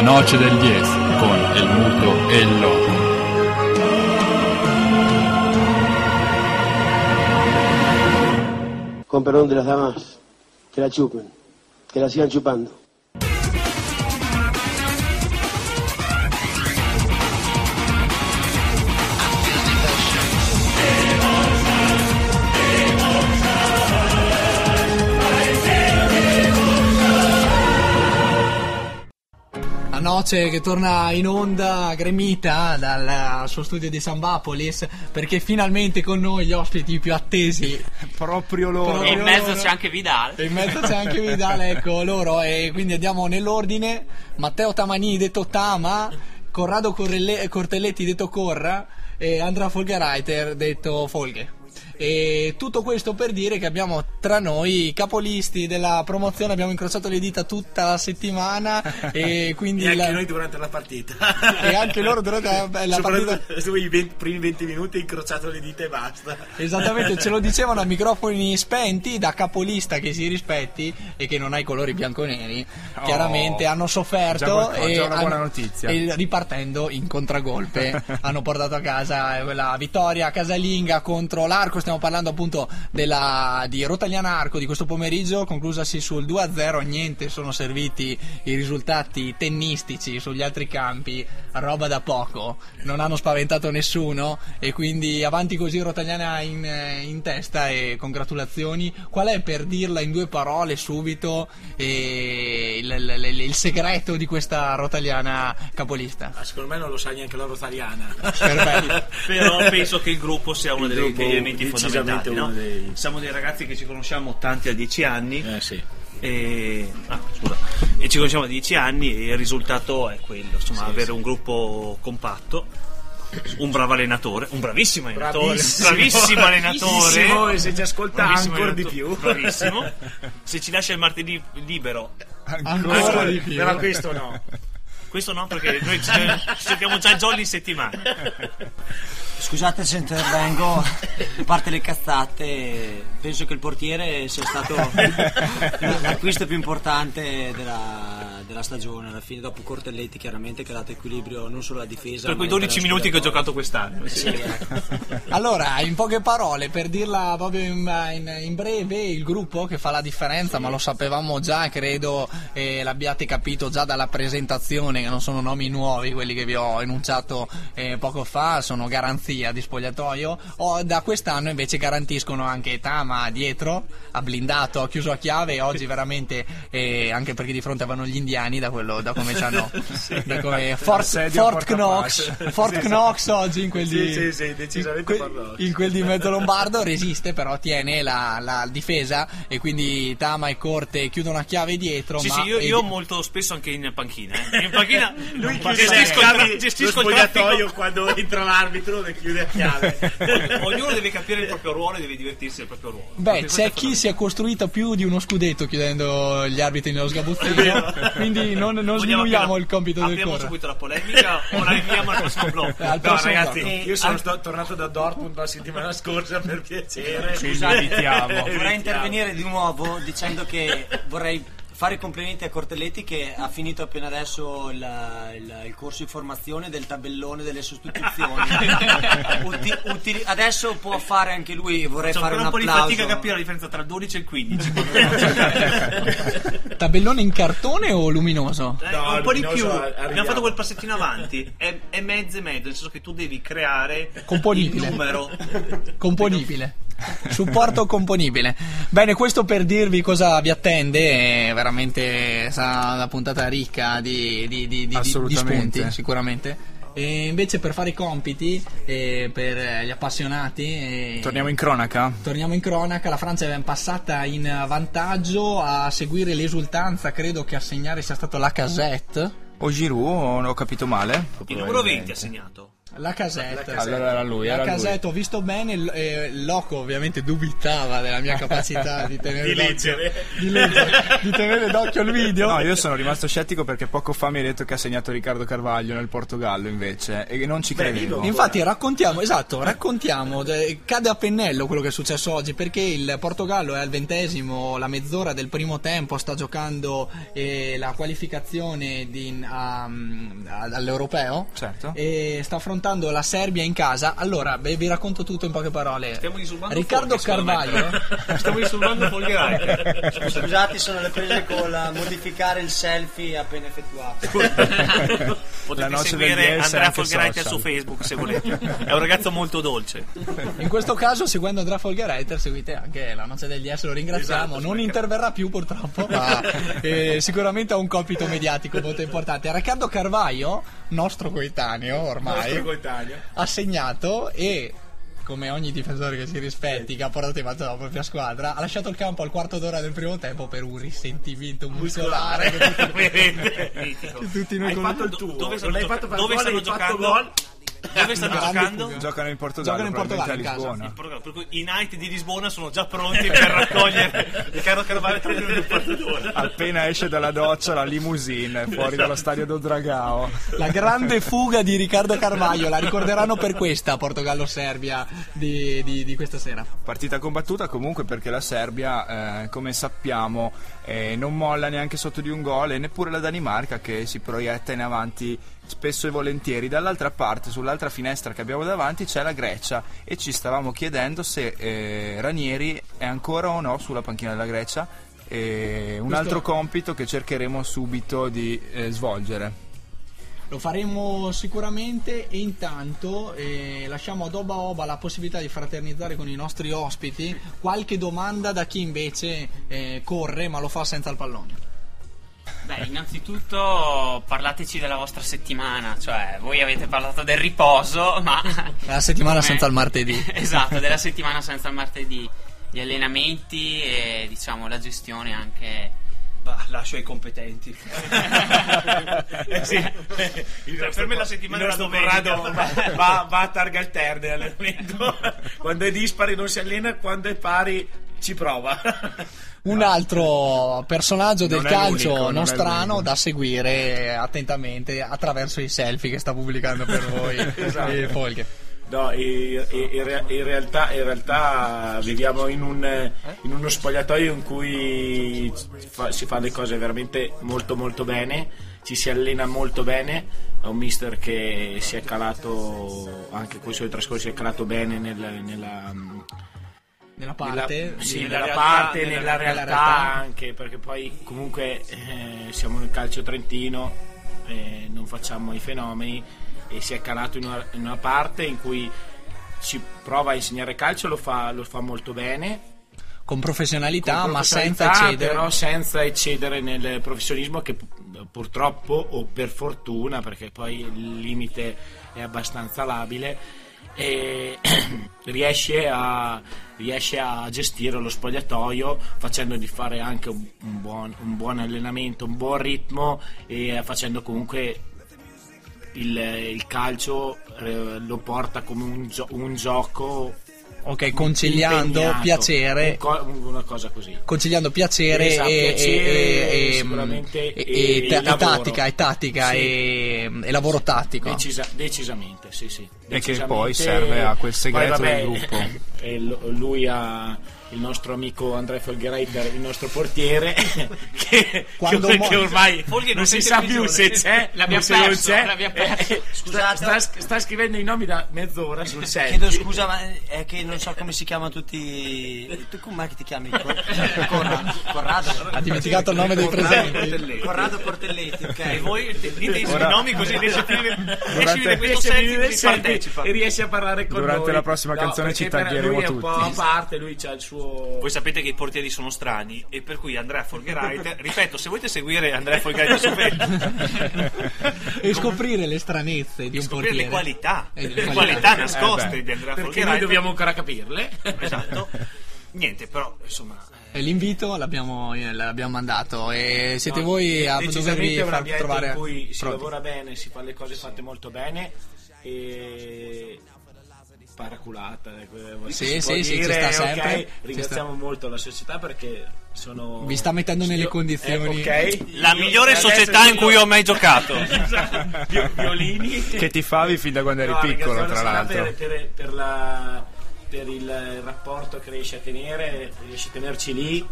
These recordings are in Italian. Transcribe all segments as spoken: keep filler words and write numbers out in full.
La noche del diez con El Muto e il Loco. Con perdón de las damas, que la chupen, que la sigan chupando. Noce che torna in onda gremita dal suo studio di Sambapolis, perché finalmente con noi gli ospiti più attesi, proprio loro, proprio e in mezzo loro. C'è anche Vidal e in mezzo c'è anche Vidal, ecco loro. E quindi andiamo nell'ordine: Matteo Tamanini detto Tama, Corrado Correlle- Cortelletti detto Corra e Andrea Folgeraiter detto Folghe. E tutto questo per dire che abbiamo tra noi i capolisti della promozione, abbiamo incrociato le dita tutta la settimana e quindi e anche la... noi durante la partita e anche loro durante la, la partita sui venti, primi venti minuti incrociato le dita e basta, esattamente, ce lo dicevano a microfoni spenti da capolista che si rispetti e che non ha i colori bianconeri, oh, chiaramente hanno sofferto già, e già una hanno, buona notizia, e ripartendo in contragolpe hanno portato a casa quella vittoria casalinga contro l'Arco. Stiamo parlando appunto della, di Rotaliana Arco di questo pomeriggio, conclusasi sul due a zero. Niente, sono serviti i risultati tennistici sugli altri campi, roba da poco, non hanno spaventato nessuno e quindi avanti così, Rotaliana in, in testa e congratulazioni. Qual è, per dirla in due parole subito, e il, il, il segreto di questa Rotaliana capolista? Ah, secondo me non lo sa neanche la Rotaliana. Però penso che il gruppo sia uno il degli gruppo... elementi fondamentali, no? Dei... Siamo dei ragazzi che ci conosciamo tanti a dieci anni, eh, sì. e... Ah, scusa. e ci conosciamo a dieci anni e il risultato è quello, insomma, sì, avere sì. un gruppo compatto, un bravo allenatore, un bravissimo allenatore, bravissimo, bravissimo allenatore, e se ci ascolta ancora di più, bravissimo, se ci lascia il martedì libero ancora, ancora, ancora di più, però questo no. Questo no, perché noi ci sentiamo già giorni in settimana. Scusate se intervengo, a parte le cazzate, penso che il portiere sia stato l'acquisto più importante della, della stagione, alla fine, dopo Cortelletti chiaramente, che ha dato equilibrio non solo alla difesa per quei dodici minuti che ho giocato quest'anno. Sì, ecco. Allora, in poche parole, per dirla proprio in, in, in breve, il gruppo che fa la differenza, sì, ma lo sapevamo già, credo, eh, l'abbiate capito già dalla presentazione, che non sono nomi nuovi quelli che vi ho enunciato eh, poco fa, sono garanzie di spogliatoio. O da quest'anno invece garantiscono anche Tama dietro, ha blindato, ha chiuso a chiave e oggi veramente eh, anche perché di fronte avevano gli indiani, da quello, da come c'hanno sì, da come Fort, Fort Knox Fort sì, Knox sì, oggi in quel sì, di sì, sì, decisamente in, que, in quel di mezzo lombardo resiste, però tiene la, la difesa e quindi Tama e Corte chiudono a chiave dietro. Sì, ma sì, io, io di... molto spesso anche in panchina eh. in panchina lui gestisco, tra... gestisco il spogliatoio quando entra l'arbitro, chiude a chiave. Ognuno deve capire il proprio ruolo e deve divertirsi del proprio ruolo. Beh, c'è chi si è costruito più di uno scudetto chiudendo gli arbitri nello sgabuzzino, quindi non, non sminuiamo il compito del Corra. Abbiamo subito la polemica o la inviamo al prossimo blocco? No, ragazzi, blocco. Io sono al... sto, tornato da Dortmund la settimana scorsa, per piacere. Scusate, vorrei intervenire di nuovo dicendo che vorrei fare complimenti a Cortelletti, che ha finito appena adesso il, il, il corso di formazione del tabellone delle sostituzioni. Uti, utili, adesso può fare anche lui, vorrei C'è fare un, un applauso. C'è un po' di fatica a capire la differenza tra il dodici e il quindici. Tabellone in cartone o luminoso? Eh, no, un po' di più. Arriviamo. Abbiamo fatto quel passettino avanti. È, è mezzo e mezzo, nel senso che tu devi creare componibile. Il numero. Componibile. Supporto componibile. Bene, questo per dirvi cosa vi attende. È veramente sarà una puntata ricca di, di, di, di, di spunti, sicuramente. E invece per fare i compiti eh, per gli appassionati eh, torniamo in cronaca torniamo in cronaca la Francia è passata in vantaggio, a seguire l'esultanza, credo che a segnare sia stato Lacazette o Giroud, o non ho capito male, il numero venti ha segnato. Lacazette. Allora era lui, era Lacazette, lui. Ho visto bene, il eh, Loco ovviamente dubitava della mia capacità di tenere di leggere di, leggere, di tenere d'occhio il video. No, io sono rimasto scettico perché poco fa mi hai detto che ha segnato Riccardo Carvalho nel Portogallo invece, e non ci credevo. Infatti raccontiamo, esatto, raccontiamo, cade a pennello quello che è successo oggi, perché il Portogallo è al ventesimo, la mezz'ora del primo tempo, sta giocando eh, la qualificazione di, um, all'Europeo, certo, e sta affrontando la Serbia in casa. Allora, beh, vi racconto tutto in poche parole. Stiamo disturbando Riccardo Carvalho. Stiamo disturbando Folgeraiter. Scusate, sono le prese con la modificare il selfie appena effettuato. Potete seguire Andrea Folgeraiter su Facebook se volete. È un ragazzo molto dolce. In questo caso, seguendo Andrea Folgeraiter, seguite anche la Noce degli S. Lo ringraziamo. Esatto, non interverrà più purtroppo, ma eh, sicuramente ha un compito mediatico molto importante. Riccardo Carvalho, nostro coetaneo ormai. Nostro ha segnato e, come ogni difensore che si rispetti, che ha portato in mano la propria squadra, ha lasciato il campo al quarto d'ora del primo tempo per un risentimento muscolare. Che tutti noi conosciamo. Do- dove stanno, gioca- dove gol, stanno giocando? Dove stanno no, giocando? Giocano in Portogallo, giocano in Portogallo, a Lisbona. In Portogallo, per cui i Knight di Lisbona sono già pronti per raccogliere Riccardo Carvalho tra il quarto d'ora. Appena esce dalla doccia la limousine fuori dallo stadio do Dragao. La grande fuga di Riccardo Carvalho, la ricorderanno per questa Portogallo-Serbia di, di, di questa sera. Partita combattuta comunque, perché la Serbia, eh, come sappiamo, eh, non molla neanche sotto di un gol, e neppure la Danimarca, che si proietta in avanti spesso e volentieri. Dall'altra parte, sull'altra finestra che abbiamo davanti, c'è la Grecia, e ci stavamo chiedendo se eh, Ranieri è ancora o no sulla panchina della Grecia, e un Questo... altro compito che cercheremo subito di eh, svolgere. Lo faremo sicuramente, e intanto eh, lasciamo ad Oba Oba la possibilità di fraternizzare con i nostri ospiti. Qualche domanda da chi invece eh, corre ma lo fa senza il pallone. Beh, innanzitutto parlateci della vostra settimana, cioè voi avete parlato del riposo, ma... La settimana senza il martedì. Esatto, della settimana senza il martedì, gli allenamenti e diciamo la gestione anche... Bah, lascio ai competenti. eh sì. il per me la settimana è la domenica. Corrado va, va, va a targa alterne all'allenamento, quando è dispari non si allena, quando è pari ci prova. Un altro personaggio del calcio nostrano da seguire attentamente attraverso i selfie che sta pubblicando per voi. Esatto. Folge. No, e, e, e, in realtà in realtà viviamo in un in uno spogliatoio in cui fa, si fanno le cose veramente molto molto bene, ci si allena molto bene. È un mister che si è calato anche con i suoi trascorsi, si è calato bene nel, nella nella parte, nella, sì, nella, nella, realtà, parte nella, nella realtà, realtà anche, perché poi comunque eh, siamo nel calcio trentino, eh, non facciamo i fenomeni, e si è calato in una, in una parte in cui ci prova a insegnare calcio, lo fa, lo fa molto bene, con professionalità, con professionalità ma senza eccedere, però senza eccedere nel professionismo, che purtroppo o per fortuna, perché poi il limite è abbastanza labile, e riesce a, riesce a gestire lo spogliatoio, facendo di fare anche un, un, buon, un buon allenamento, un buon ritmo, e facendo comunque il, il calcio eh, lo porta come un, gio- un gioco. Ok, conciliando piacere, una cosa così, conciliando piacere, esatto, e, piacere e, e, sicuramente e, e, e, ta- e tattica e tattica sì. e, e lavoro tattico. Decisa, decisamente, sì, sì. Decisamente. E che poi serve a quel segreto vabbè, del gruppo. E lui ha il nostro amico Andrea Folgeraiter, il nostro portiere, che, che, mo- che ormai Folger non si sa più se c'è, l'abbiamo se perso, c'è. L'abbiamo perso. Eh, Scusate, sta, sta scrivendo i nomi da mezz'ora sul set. Chiedo scusa, ma è che non so come si chiamano tutti. Tu come ti chiami? Corrado. Corrado. Ha dimenticato il nome dei presenti. Corrado Cortelletti. Ok. E voi dite i suoi nomi così riesci a finire questo set e riesci a parlare con Durante noi. Durante la prossima no, canzone ci taglieremo tutti. Lui è un po' a parte, lui c'ha il suo. Voi sapete che i portieri sono strani, e per cui Andrea Folgeraiter, ripeto, se volete seguire Andrea Folgeraiter su Facebook e scoprire le stranezze di un portiere, le qualità, eh, le qualità nascoste eh di Andrea Folgeraiter, perché noi dobbiamo ancora capirle. Esatto. Niente, però insomma eh... l'invito l'abbiamo, l'abbiamo mandato, e siete no, voi a dovervi far trovare in cui si Pronti. Lavora bene, si fa le cose fatte molto bene, e paraculata, sì, sì, sì, dire, ci sta sempre. Okay, ringraziamo sta... molto la società perché sono... mi sta mettendo nelle io... condizioni, eh, okay. La io... migliore società in cui io... ho mai giocato. Violini che ti favi fin da quando eri no, piccolo, tra l'altro, per, per, per, la, per il rapporto che riesci a tenere, riesci a tenerci lì,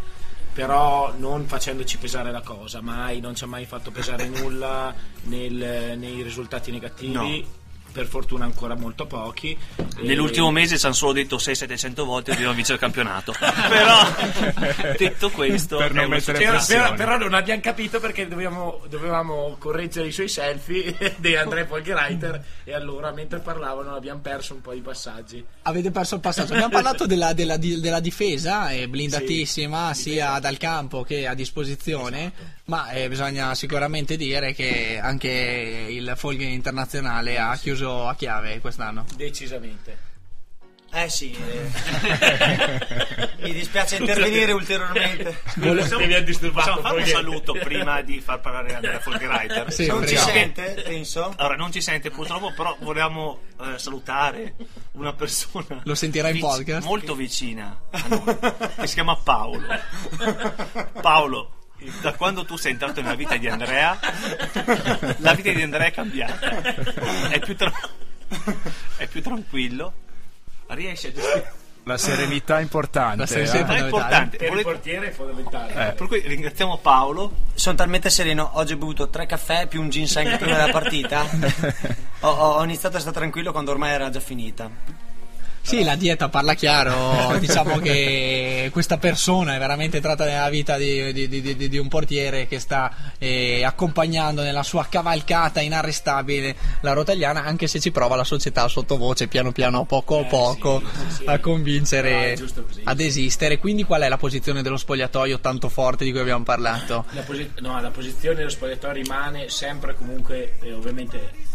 però non facendoci pesare la cosa, mai, non ci ha mai fatto pesare nulla nel, nei risultati negativi, no. Per fortuna ancora molto pochi. Nell'ultimo e... mese ci hanno solo detto sei settecento volte e dobbiamo vincere il campionato. Però detto questo, per non mettere però, però non abbiamo capito perché dovevamo, dovevamo correggere i suoi selfie di Andrea Folgeraiter, e allora mentre parlavano abbiamo perso un po' di passaggi. Avete perso il passaggio. Abbiamo parlato della, della, della difesa, è blindatissima, sì, sia difesa dal campo che a disposizione, esatto. Ma eh, bisogna sicuramente dire che anche il Folgeraiter internazionale ha chiuso a chiave quest'anno, decisamente. Eh sì, eh. Mi dispiace intervenire ulteriormente. Possiamo, possiamo fare un saluto prima di far parlare Andrea Folgeraiter? Sì, non ci sente, penso. Allora, non ci sente purtroppo, però volevamo eh, salutare una persona. Lo sentirà in vic- podcast? Molto vicina a noi, che si chiama Paolo. Paolo, da quando tu sei entrato nella vita di Andrea, la vita di Andrea è cambiata, è più, tra... è più tranquillo, riesce a gestire la serenità, importante la serenità eh? importante per il portiere è fondamentale, eh. Per cui ringraziamo Paolo. Sono talmente sereno, oggi ho bevuto tre caffè più un ginseng prima della partita. ho, ho iniziato a stare tranquillo quando ormai era già finita. Sì, la dieta parla chiaro, diciamo che questa persona è veramente tratta nella vita di, di, di, di, di un portiere che sta eh, accompagnando nella sua cavalcata inarrestabile la Rotaliana, anche se ci prova la società sottovoce, piano piano, poco a poco, eh, sì, sì, sì. a convincere, no, ad esistere. Quindi qual è la posizione dello spogliatoio tanto forte di cui abbiamo parlato? La, posi- no, la posizione dello spogliatoio rimane sempre comunque, eh, ovviamente...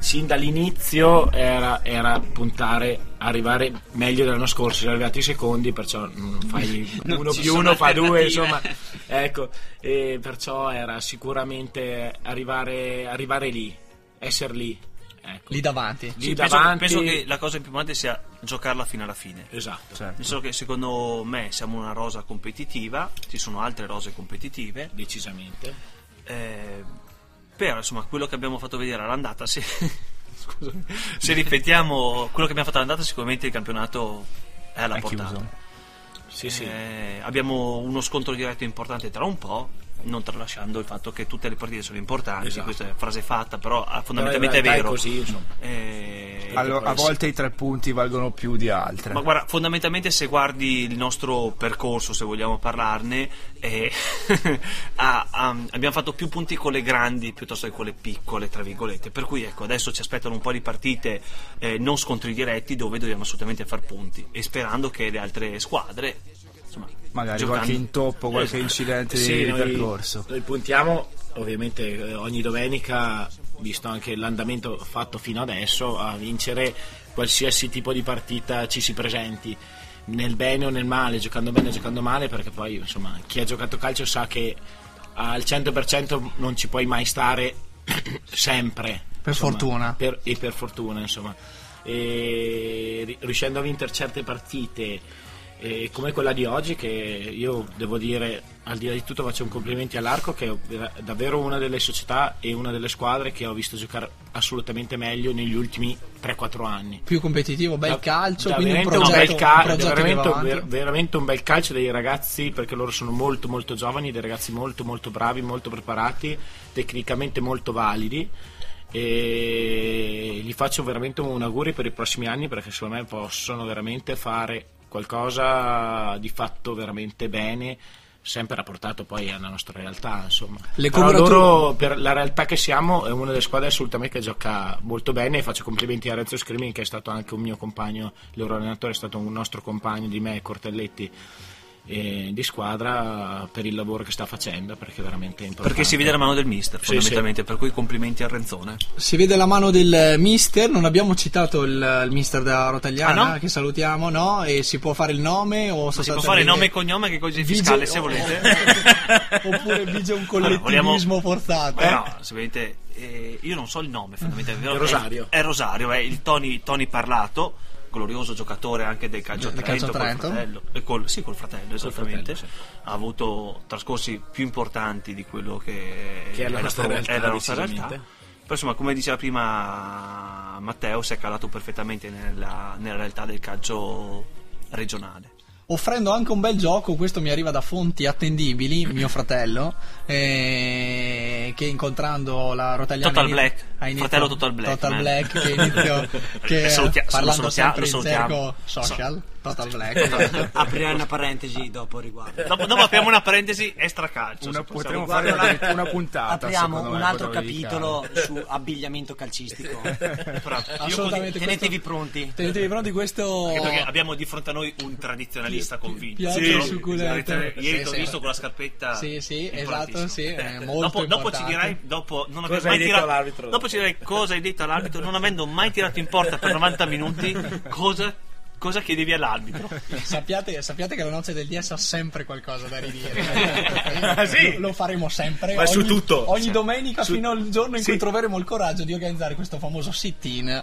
sin dall'inizio era, era puntare a arrivare meglio dell'anno scorso. Sono arrivati i secondi, perciò non fai non uno più uno fa due, insomma, ecco, e perciò era sicuramente arrivare, arrivare lì, essere lì, ecco. Lì davanti, lì sì, davanti. Penso, penso che la cosa più importante sia giocarla fino alla fine, esatto, certo. Nel senso che secondo me siamo una rosa competitiva, ci sono altre rose competitive decisamente, eh, però insomma quello che abbiamo fatto vedere all'andata, se, scusami, se ripetiamo quello che abbiamo fatto all'andata, sicuramente il campionato è alla è portata chiuso. Sì, eh, sì. Abbiamo uno scontro diretto importante tra un po', non tralasciando il fatto che tutte le partite sono importanti, esatto. Questa è frase fatta, però fondamentalmente però è, è vero, è così, insomma. Eh, allora, a volte i tre punti valgono più di altre, ma guarda, fondamentalmente se guardi il nostro percorso, se vogliamo parlarne, eh, ah, ah, abbiamo fatto più punti con le grandi piuttosto che con le piccole, tra virgolette, per cui ecco, adesso ci aspettano un po' di partite eh, non scontri diretti, dove dobbiamo assolutamente far punti, e sperando che le altre squadre magari giocando. Qualche intoppo, qualche esatto. incidente sì, di percorso. Noi, noi puntiamo ovviamente ogni domenica, visto anche l'andamento fatto fino adesso, a vincere qualsiasi tipo di partita ci si presenti, nel bene o nel male, giocando bene o giocando male, perché poi insomma chi ha giocato calcio sa che al cento per cento non ci puoi mai stare sempre, per insomma, fortuna per, e per fortuna insomma, e riuscendo a vincere certe partite, e come quella di oggi, che io devo dire, al di là di tutto, faccio un complimenti all'Arco, che è davvero una delle società e una delle squadre che ho visto giocare assolutamente meglio negli ultimi tre quattro anni, più competitivo, bel da, calcio da quindi veramente un, progetto, un bel calcio, un veramente, ver- veramente un bel calcio dei ragazzi, perché loro sono molto molto giovani, dei ragazzi molto molto bravi, molto preparati, tecnicamente molto validi, e gli faccio veramente un augurio per i prossimi anni, perché secondo me possono veramente fare qualcosa di fatto veramente bene, sempre rapportato poi alla nostra realtà, insomma. Le però loro, per la realtà che siamo, è una delle squadre assolutamente che gioca molto bene, e faccio complimenti a Renzo Scrimin, che è stato anche un mio compagno, il loro allenatore è stato un nostro compagno di me e Cortelletti, e di squadra, per il lavoro che sta facendo, perché è veramente importante, perché si vede la mano del mister, sì, fondamentalmente sì. Per cui complimenti a Renzone, si vede la mano del mister. Non abbiamo citato il, il mister della Rotaliana, ah, no? Che salutiamo, no? E si può fare il nome, o si può fare il nome e cognome, che così fiscale vige... se volete oppure vige un collettivismo allora, vogliamo... forzato, eh? No, se volete eh, io non so il nome fondamentalmente, è Rosario, è, è Rosario, è il Tony, Tony Parlato, glorioso giocatore anche del calcio a Trento, col fratello, eh, col, sì, col fratello, esattamente, col fratello, sì. Ha avuto trascorsi più importanti di quello che, che è la nostra realtà, è la nostra realtà. Però insomma, come diceva prima Matteo, si è calato perfettamente nella, nella realtà del calcio regionale, offrendo anche un bel gioco. Questo mi arriva da fonti attendibili, mio fratello, eh, che incontrando la Rotaliana Total Black, fratello Total Black, Total man. Black che inizio che salutia, parlando sempre in cerco social, so. Total Black. Total. Aprire una parentesi dopo riguardo. Dopo, dopo apriamo una parentesi extra calcio. Una, potremmo fare una, una puntata. Apriamo un altro capitolo su abbigliamento calcistico. Però, assolutamente. Io, tenetevi questo, pronti. Tenetevi pronti questo. Perché abbiamo di fronte a noi un tradizionalista. Convinto, sì, ieri ti ho sì, visto sì, con la scarpetta, sì, sì, esatto, sì, è molto dopo, dopo ci dirai, dopo, non cosa hai mai detto all'arbitro, dopo ci dirai cosa hai detto all'arbitro, non avendo mai tirato in porta per novanta minuti, cosa, cosa chiedevi all'arbitro? Sappiate, sappiate che la noce del D S ha sempre qualcosa da ridire, sì. lo, lo faremo sempre, ma ogni, su tutto, ogni domenica su, fino al giorno in sì. cui troveremo il coraggio di organizzare questo famoso sit-in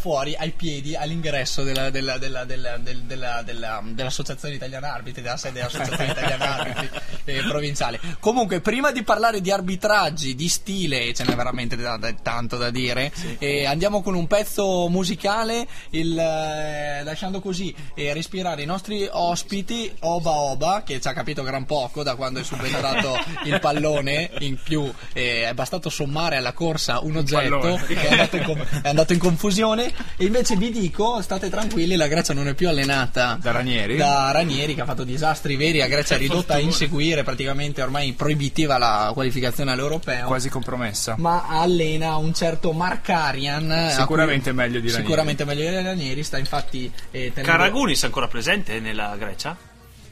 fuori ai piedi all'ingresso della, della, della, della, della, della, della, dell'associazione italiana arbitri, della sede dell'associazione italiana arbitri eh, provinciale. Comunque, prima di parlare di arbitraggi, di stile, ce n'è veramente da, da, tanto da dire, sì. eh, andiamo con un pezzo musicale, il eh, lasciando così e respirare i nostri ospiti Oba Oba, che ci ha capito gran poco da quando è subentrato il pallone. In più eh, è bastato sommare alla corsa un oggetto che è andato, com- è andato in confusione. E invece vi dico, state tranquilli, la Grecia non è più allenata da Ranieri, da Ranieri che ha fatto disastri veri. La Grecia è ridotta a inseguire, praticamente ormai proibitiva la qualificazione all'europeo, quasi compromessa, ma allena un certo Markarian, sicuramente cui, meglio di Ranieri, sicuramente meglio di Ranieri sta infatti eh, Karagunis è ancora presente nella Grecia?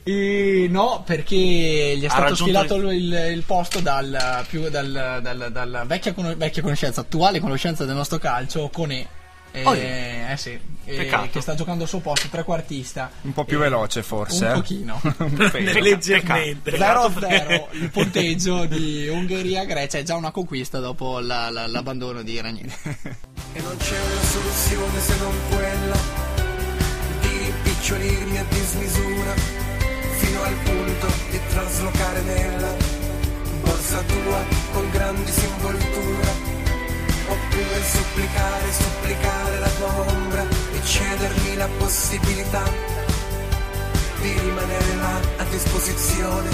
E no, perché gli è ha stato sfilato il, il, il posto dalla dal, dal, dal vecchia, vecchia conoscenza, attuale conoscenza del nostro calcio, Kone. Eh, oh, eh sì, eh, che sta giocando al suo posto, trequartista, un po' più eh, veloce forse, un pochino leggermente. zero a zero il punteggio di Ungheria-Grecia, è già una conquista dopo la, la, l'abbandono di Ranieri. E non c'è una soluzione se non quella rimpicciolirmi a dismisura fino al punto di traslocare nella borsa tua con grande disinvoltura, oppure supplicare, supplicare la tua ombra e cedermi la possibilità di rimanere là a disposizione,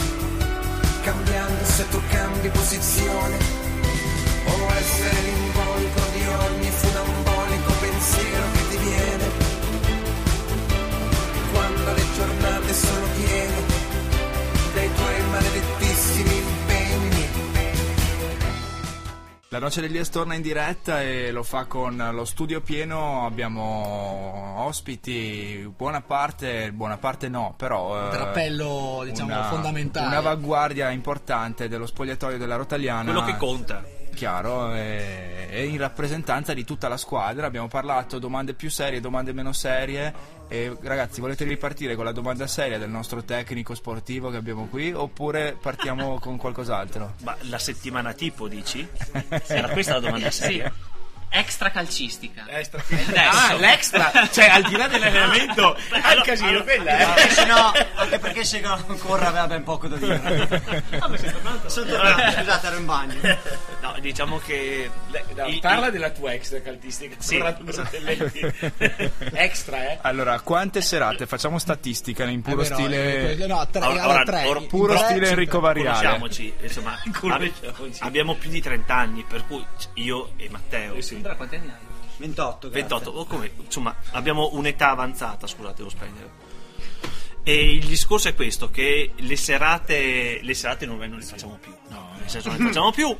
cambiando se tu cambi posizione, o essere l'involucro di ogni funambolico pensiero che ti viene quando le giornate sono piene dei tuoi maledettissimi impegni. La Noce degli Es torna in diretta e lo fa con lo studio pieno. Abbiamo ospiti, buona parte, buona parte no, però trappello, diciamo, una, fondamentale, un'avanguardia importante dello spogliatoio della Rotaliana, quello che conta, chiaro, e, e in rappresentanza di tutta la squadra. Abbiamo parlato domande più serie, domande meno serie, e ragazzi, volete ripartire con la domanda seria del nostro tecnico sportivo che abbiamo qui, oppure partiamo con qualcos'altro? Ma la settimana tipo dici? Era questa la domanda seria? Sì. Extra calcistica, extra. Ah, l'extra, cioè al di là dell'allenamento è un casino, quella eh. Se no, anche perché se ancora aveva ben poco da dire. Ah, ma sei tornato? Sono tornato, scusate, ero in bagno. No, diciamo che le, no, il, parla il, della tua extra calcistica. Sì, extra, eh. Allora, quante serate facciamo statistica in puro eh, però, stile eh, no, tre, allora, allora, tre, or, puro tre, stile Enrico Variale. Conosciamoci, insomma, conosciamoci. Abbiamo più di trenta anni, per cui io e Matteo, sì. Andrea, quanti anni hai? ventotto, grazie. ventotto, oh, come, insomma, abbiamo un'età avanzata, scusate lo spendere. E il discorso è questo, che le serate, le serate non, non le facciamo più. No, nel senso non le facciamo più.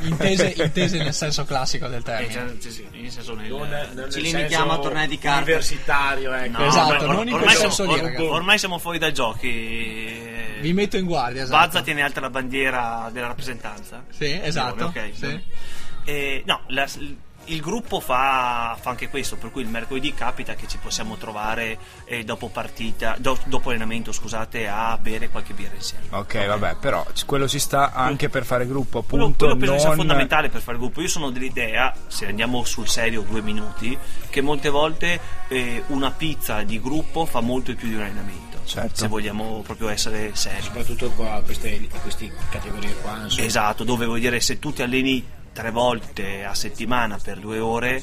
Intese, intese nel senso classico del termine, eh, sì, nel senso nel, non è, non ci limitiamo a tornare di carta universitario, ecco. No, esatto, or- non in ormai, siamo, or- lì, ormai siamo fuori dai giochi, vi metto in guardia, esatto. Bazza tiene alta la bandiera della rappresentanza, sì, esatto, no, ok, sì. Eh, no, la, il gruppo fa, fa anche questo, per cui il mercoledì capita che ci possiamo trovare eh, dopo partita do, dopo allenamento scusate a bere qualche birra insieme. Ok, vabbè, però quello si sta anche per fare gruppo, appunto. Quello, quello penso non... sia fondamentale per fare gruppo. Io sono dell'idea, se andiamo sul serio due minuti, che molte volte eh, una pizza di gruppo fa molto più di un allenamento. Certo. Se vogliamo proprio essere seri, soprattutto qua queste, queste categorie qua, insomma. Esatto, dove vuol dire se tu ti alleni tre volte a settimana per due ore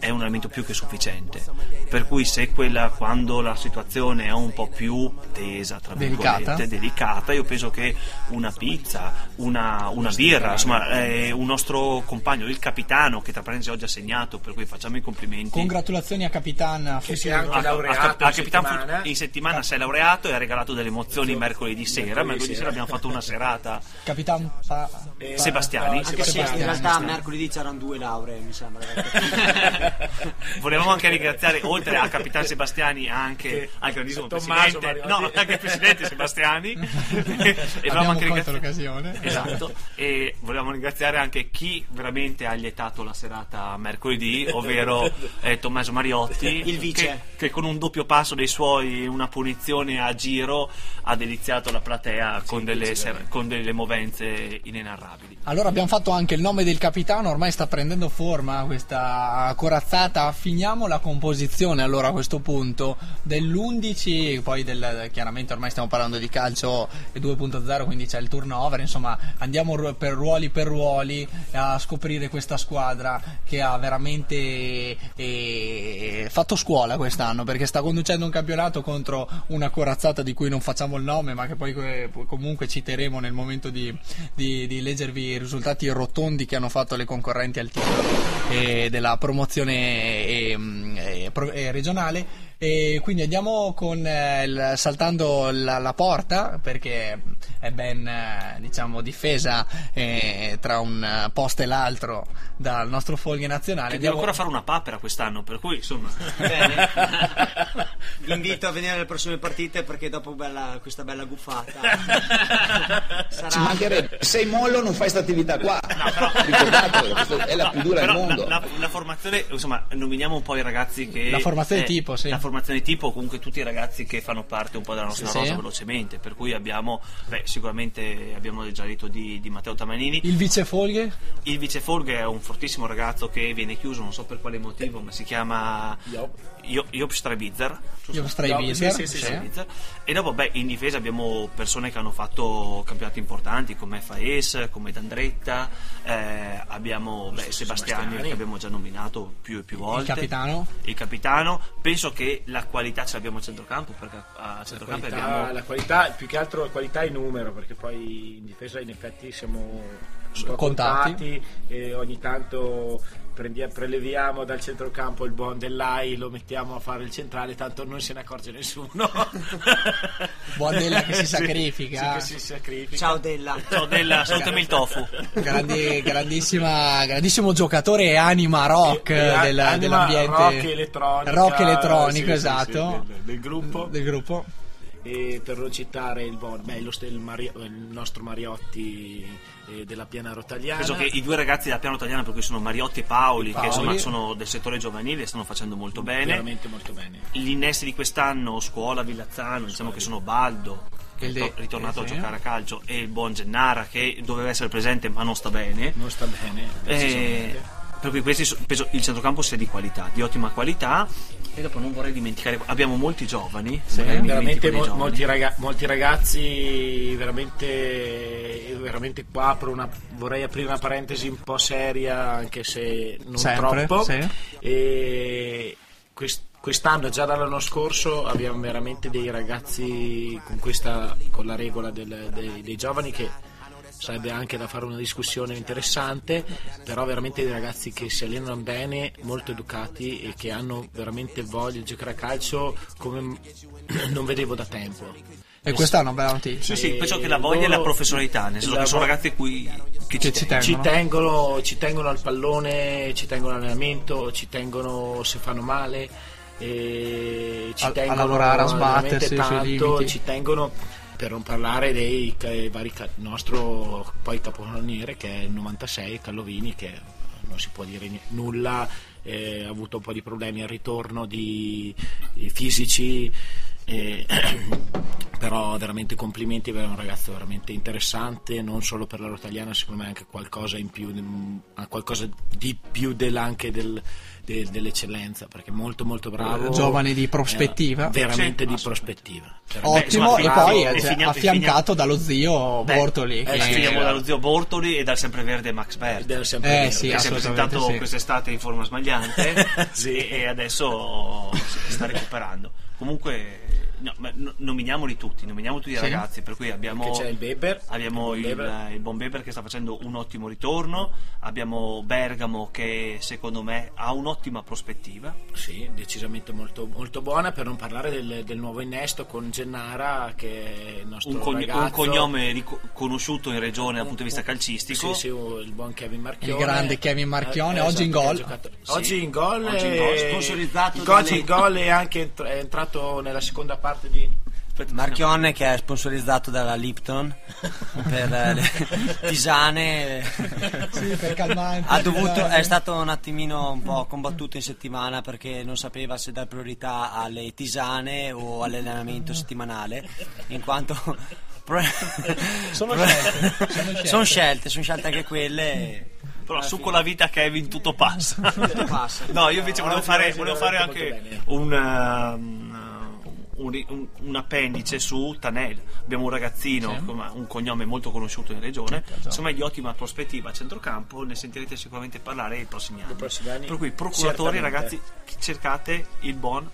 è un allenamento più che sufficiente, per cui se quella, quando la situazione è un po' più tesa, tra virgolette, delicata, io penso che una pizza, una, una birra, insomma, eh, un nostro compagno, il capitano, che tra parentesi oggi ha segnato, per cui facciamo i complimenti, congratulazioni a capitana, che si è anche laureato a, a, a, a settimana. In settimana si è laureato e ha regalato delle emozioni mercoledì sera. Mercoledì sera abbiamo fatto una serata Capitan pa, pa, Sebastiani, anche Sebastiani. In realtà mercoledì c'erano due lauree, mi sembra. Volevamo anche ringraziare, oltre a Capitano Sebastiani, anche che, al grandissimo Tommaso, presidente, no, anche il presidente Sebastiani. E abbiamo anche ringraziato l'occasione, esatto, e volevamo ringraziare anche chi veramente ha lietato la serata mercoledì, ovvero eh, Tommaso Mariotti, il vice, che, che con un doppio passo dei suoi, una punizione a giro, ha deliziato la platea con, sì, delle, ser- con delle movenze inenarrabili. Allora abbiamo fatto anche il nome del capitano, ormai sta prendendo forma questa corazzata. Finiamo la composizione, allora, a questo punto, dell'undici, poi del, chiaramente ormai stiamo parlando di calcio due punto zero, quindi c'è il turnover, insomma andiamo per ruoli per ruoli a scoprire questa squadra che ha veramente eh, fatto scuola quest'anno, perché sta conducendo un campionato contro una corazzata di cui non facciamo il nome, ma che poi comunque citeremo nel momento di, di, di leggervi i risultati rotondi che hanno fatto le concorrenti al titolo eh, della promozione E, e, e regionale. E quindi andiamo con eh, il, saltando la, la porta, perché è ben eh, diciamo difesa eh, tra un posto e l'altro dal nostro Folghe Nazionale. Andiamo... Devo ancora fare una papera quest'anno, per cui insomma bene. Vi invito a venire alle prossime partite, perché dopo bella, questa bella guffata sarà... Ci mancherebbe, sei mollo non fai questa attività qua, no, però... Ricordatelo, è la no, più dura del mondo. La, la, la formazione, insomma, nominiamo un po' i ragazzi che la formazione è, tipo sì. La formazione tipo, comunque tutti i ragazzi che fanno parte un po' della nostra sì, rosa sì. velocemente, per cui abbiamo beh, sicuramente abbiamo già detto di, di Matteo Tamanini. Il vice Folghe? Il vice Folghe è un fortissimo ragazzo che viene chiuso, non so per quale motivo, ma si chiama Yo, Yo Stravitzer. Yo Stravitzer. Sì, sì, sì, sì. E dopo beh, in difesa abbiamo persone che hanno fatto campionati importanti come Faes, come D'Andretta, eh, abbiamo beh, Sebastiani, Sebastiani che abbiamo già nominato più e più volte. Il capitano. Il capitano. Penso che la qualità ce l'abbiamo a centrocampo, perché a centrocampo la qualità, abbiamo... la qualità, più che altro la qualità in numero, perché poi in difesa in effetti siamo contati e ogni tanto prendiamo, preleviamo dal centrocampo il buon Dell'Ai, lo mettiamo a fare il centrale, tanto non se ne accorge nessuno. Buon Della che si sacrifica, sì, sì, che si sacrifica. Ciao Della, ciao Della, salutami il tofu. Grandi, grandissima, grandissimo giocatore e anima rock, e, e, della, anima dell'ambiente rock elettronico, rock elettronico sì, esatto sì, sì, del, del gruppo, del gruppo. E per non citare il buon bello il, Mario, il nostro Mariotti eh, della Piana Rotaliana. Penso che i due ragazzi della Piana Rotaliana, per cui sono Mariotti e Paoli, Paoli. che insomma, sono del settore giovanile, stanno facendo molto bene, veramente molto bene. Gli innesti di quest'anno, Scuola Villazzano, diciamo che sono Baldo, che è to- ritornato eh, sì. a giocare a calcio, e il buon Gennara, che doveva essere presente ma non sta bene, non sta bene eh, per cui questi penso il centrocampo sia di qualità, di ottima qualità. E dopo non vorrei dimenticare, abbiamo molti giovani, sì, veramente mo- giovani. Molti, raga- molti ragazzi veramente, veramente qua apro una, vorrei aprire una parentesi un po' seria, anche se non sempre, troppo sì. E quest- quest'anno già dall'anno scorso abbiamo veramente dei ragazzi con questa, con la regola del, dei, dei giovani, che sarebbe anche da fare una discussione interessante, però veramente dei ragazzi che si allenano bene, molto educati e che hanno veramente voglia di giocare a calcio come non vedevo da tempo. E quest'anno beh, sì, sì, sì, penso che la voglia e la professionalità, nel senso che sono ragazzi cui, che ci, ci, tengono. ci tengono ci tengono al pallone, ci tengono all'allenamento, ci tengono se fanno male, e ci a, tengono a lavorare, a sbattersi tanto, ci tengono. Per non parlare dei vari, nostro poi capocannoniere che è il novantasei, Callovini, che non si può dire nulla, eh, ha avuto un po' di problemi al ritorno di, di fisici, eh, però veramente complimenti, è un ragazzo veramente interessante, non solo per la Rotaliana, secondo me anche qualcosa in più, qualcosa di più del, anche del, del, dell'eccellenza, perché è molto molto bravo, giovane di prospettiva, eh, veramente sì, di prospettiva, ottimo. Beh, insomma, e poi finiamo, affiancato finiamo. dallo zio Beh, Bortoli eh, finiamo dallo zio Bortoli e dal sempreverde Max Bert, del sempreverde, eh, sì, che si è presentato sì. quest'estate in forma smagliante sì. e adesso sta recuperando. Comunque no, ma nominiamoli tutti, nominiamo tutti i sì. ragazzi, per cui abbiamo, c'è il Weber, abbiamo il, il, il buon Weber che sta facendo un ottimo ritorno, abbiamo Bergamo che secondo me ha un'ottima prospettiva, sì, decisamente molto, molto buona, per non parlare del, del nuovo innesto con Gennara, che è il nostro un, cogn- ragazzo, un cognome rico- conosciuto in regione dal punto di vista calcistico, sì, sì, il buon Kevin Marchione, il grande Kevin Marchione, eh, oggi, esatto, in gol. Giocato, sì. oggi in gol oggi in gol sponsorizzato oggi in gol e anche è entrato nella seconda parte parte di Marchione, che è sponsorizzato dalla Lipton per le tisane, sì, per calmanti, ha dovuto, è stato un attimino un po' combattuto in settimana perché non sapeva se dare priorità alle tisane o all'allenamento settimanale, in quanto sono, scelte, sono, scelte. sono scelte sono scelte anche quelle, però su con la vita Kevin tutto passa, tutto passa. No, io invece volevo fare, volevo fare anche un Un, un, un appendice su Tanel. Abbiamo un ragazzino, sì, con un cognome molto conosciuto in regione, insomma di ottima prospettiva a centrocampo, ne sentirete sicuramente parlare i prossimi anni, prossimi anni per cui procuratori, certamente. Ragazzi, cercate il buon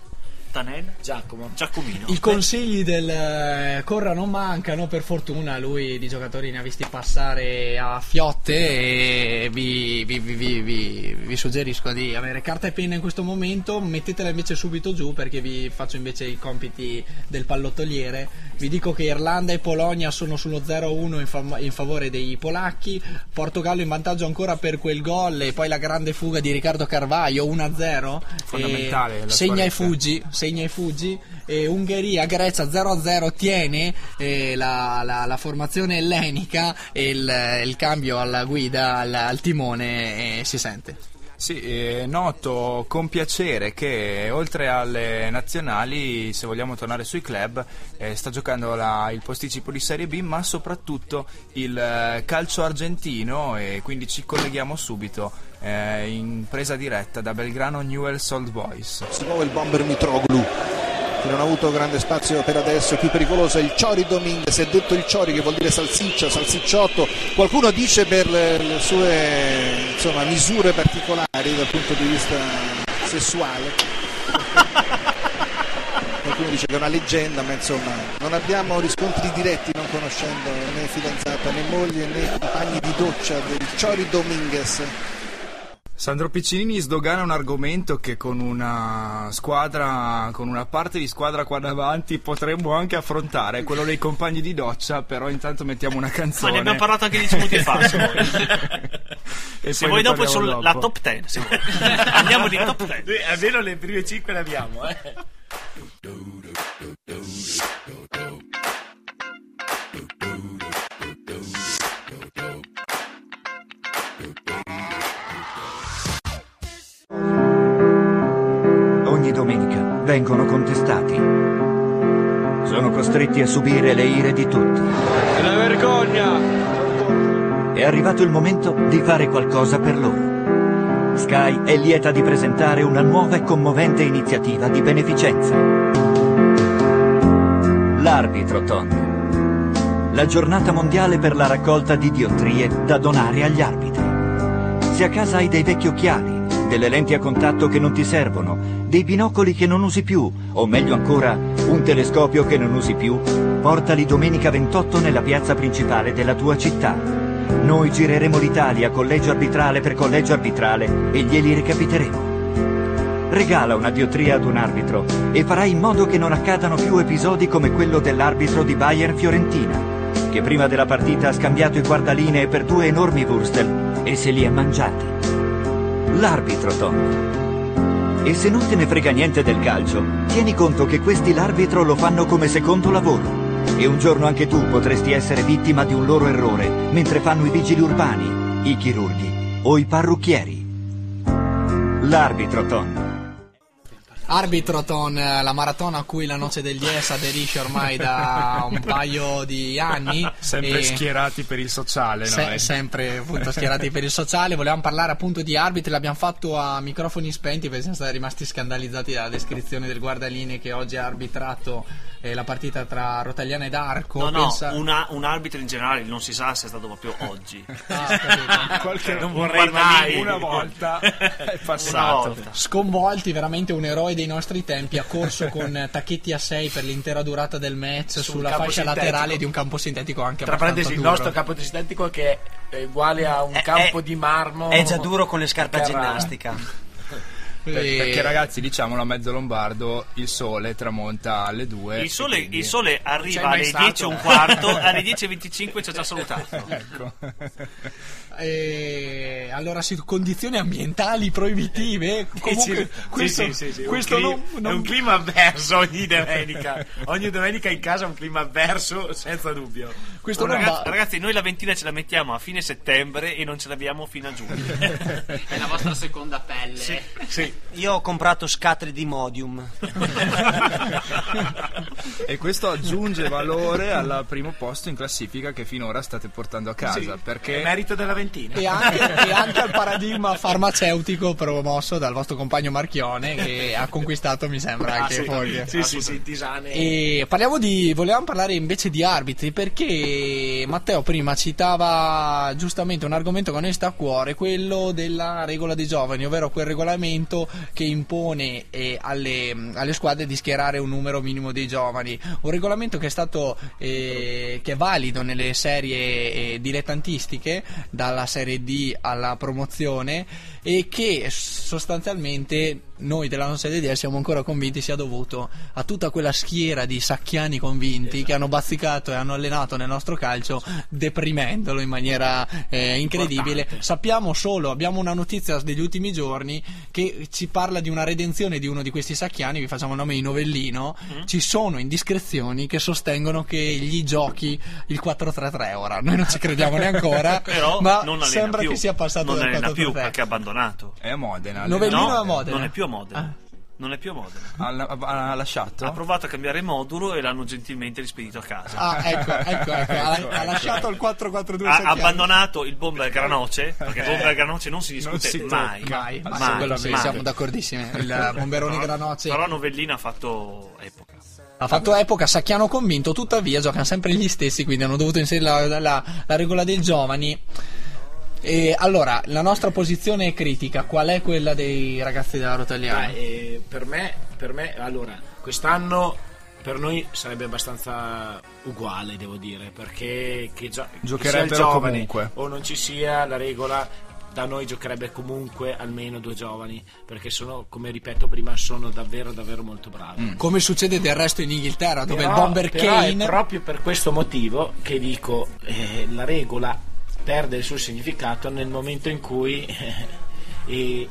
Tanel Giacomo. Giacomino. I consigli del Corra non mancano, per fortuna lui di giocatori ne ha visti passare a fiotte, e vi, vi, vi, vi, vi suggerisco di avere carta e penna in questo momento, mettetela invece subito giù, perché vi faccio invece i compiti del pallottoliere. Vi dico che Irlanda e Polonia sono sullo zero a uno in, fav- in favore dei polacchi, Portogallo in vantaggio ancora per quel gol e poi la grande fuga di Ricardo Carvalho, uno a zero, fondamentale, e segna e fuggi, segna e fuggi, e Ungheria Grecia zero a zero, tiene eh, la, la, la formazione ellenica, e il, il cambio alla guida, al, al timone, eh, si sente. Sì, eh, noto con piacere che oltre alle nazionali, se vogliamo tornare sui club, eh, sta giocando la, il posticipo di Serie B, ma soprattutto il eh, calcio argentino, e quindi ci colleghiamo subito eh, in presa diretta da Belgrano Newell's Old Boys. Si muove il bomber Mitroglou, che non ha avuto grande spazio per adesso, più pericoloso è il Chori Dominguez, è detto il Chori, che vuol dire salsiccia, salsicciotto, qualcuno dice per le, le sue, insomma, misure particolari dal punto di vista sessuale, qualcuno dice che è una leggenda, ma insomma non abbiamo riscontri diretti, non conoscendo né fidanzata né moglie né compagni di doccia del Chori Dominguez. Sandro Piccinini sdogana un argomento che con una squadra, con una parte di squadra qua davanti potremmo anche affrontare, quello dei compagni di doccia, però intanto mettiamo una canzone. Ma ne abbiamo parlato anche dieci minuti fa, se vuoi. E se vuoi dopo sono la top dieci, se vuoi. Andiamo di top dieci. Noi, almeno le prime cinque le abbiamo, eh. Ogni domenica vengono contestati, sono costretti a subire le ire di tutti. È una vergogna! È arrivato il momento di fare qualcosa per loro. Sky è lieta di presentare una nuova e commovente iniziativa di beneficenza. L'arbitro tondo, la giornata mondiale per la raccolta di diottrie da donare agli arbitri. Se a casa hai dei vecchi occhiali, delle lenti a contatto che non ti servono, dei binocoli che non usi più, o meglio ancora, un telescopio che non usi più, portali domenica ventotto nella piazza principale della tua città. Noi gireremo l'Italia collegio arbitrale per collegio arbitrale e glieli recapiteremo. Regala una diottria ad un arbitro e farai in modo che non accadano più episodi come quello dell'arbitro di Bayern Fiorentina, che prima della partita ha scambiato i guardalinee per due enormi wurstel e se li ha mangiati. L'arbitro Tom. E se non te ne frega niente del calcio, tieni conto che questi l'arbitro lo fanno come secondo lavoro. E un giorno anche tu potresti essere vittima di un loro errore, mentre fanno i vigili urbani, i chirurghi o i parrucchieri. L'arbitro Ton. Arbitro Ton, la maratona a cui la Noce degli Es aderisce ormai da un paio di anni. Sempre e... schierati per il sociale. Se- no? Sempre appunto schierati per il sociale. Volevamo parlare appunto di arbitri, l'abbiamo fatto a microfoni spenti perché siamo stati rimasti scandalizzati dalla descrizione del guardalinee che oggi ha arbitrato la partita tra Rotaliana ed Arco. No, no, pensa... una, un arbitro in generale, non si sa se è stato proprio oggi. Ah, qualche, non vorrei un mai. Una volta è passato. Volta. Sconvolti, veramente un eroe dei nostri tempi. Ha corso con tacchetti a sei per l'intera durata del match Sul sulla fascia sintetico. laterale di un campo sintetico anche abbastanza duro. Tra parentesi, il nostro campo sintetico che è uguale a un è, campo è, di marmo. È già duro con le scarpe a ginnastica. Perché, perché ragazzi, diciamolo a mezzo lombardo, il sole tramonta alle due. Il sole, quindi... il sole arriva alle dieci e un quarto, alle dieci e venticinque ci ha già salutato. Ecco. E allora, su condizioni ambientali proibitive, comunque questo, sì, sì, sì, sì. questo clima, non, non... è un clima avverso ogni domenica. Ogni domenica in casa è un clima avverso, senza dubbio. Questo non ragazzi, va... ragazzi, noi la ventina ce la mettiamo a fine settembre e non ce l'abbiamo fino a giugno. È la vostra seconda pelle. Sì, sì. Io ho comprato scatole di modium. E questo aggiunge valore al primo posto in classifica che finora state portando a casa, sì, perché è merito della ventina. E anche, e anche al paradigma farmaceutico promosso dal vostro compagno Marchione, che ha conquistato, mi sembra, anche Folger. Sì, sì, sì, tisane. E parliamo di, volevamo parlare invece di arbitri, perché Matteo prima citava giustamente un argomento che a noi sta a cuore, quello della regola dei giovani, ovvero quel regolamento che impone eh, alle, alle squadre di schierare un numero minimo dei giovani. Un regolamento che è stato eh, che è valido nelle serie eh, dilettantistiche, da alla Serie D alla promozione, e che sostanzialmente noi della nostra idea siamo ancora convinti sia dovuto a tutta quella schiera di sacchiani convinti, esatto, che hanno bazzicato e hanno allenato nel nostro calcio, deprimendolo in maniera eh, incredibile. Importante. Sappiamo solo, abbiamo una notizia degli ultimi giorni che ci parla di una redenzione di uno di questi sacchiani, vi facciamo il nome di Novellino. Mm. Ci sono indiscrezioni che sostengono che gli giochi il quattro tre tre ora. Noi non ci crediamo neanche ancora. Però ma non sembra più. Che sia passato non dal quattro tre tre. Più perché è abbandonato. È a Modena. Novellino no, è a Modena. Non è più a Modena. Ah. Non è più a Modena. Ha, ha lasciato? Ha provato a cambiare modulo e l'hanno gentilmente rispedito a casa. Ah, ecco, ecco, ecco. Ha, ecco, ha lasciato ecco. il quattro quattro due. Ha abbandonato il bomba del Granocce, perché il bomba del Granocce non si discute non si mai. Mai, mai, mai, mai. Sì, siamo d'accordissimi. Il bomberone Granocce. Però Novellino ha fatto epoca. Ha fatto epoca, sacchiano convinto, tuttavia giocano sempre gli stessi, quindi hanno dovuto inserire la, la, la regola dei giovani. E allora, la nostra posizione critica qual è? Quella dei ragazzi della Rotaliana? Eh, per me, per me, allora, quest'anno per noi sarebbe abbastanza uguale, devo dire, perché che gio- giocherebbero giovane, comunque, o non ci sia la regola, da noi giocherebbe comunque almeno due giovani, perché sono, come ripeto prima, sono davvero davvero molto bravi. Mm. Come succede del resto in Inghilterra, dove però, il bomber Kane è proprio per questo motivo che dico eh, la regola perde il suo significato nel momento in cui eh,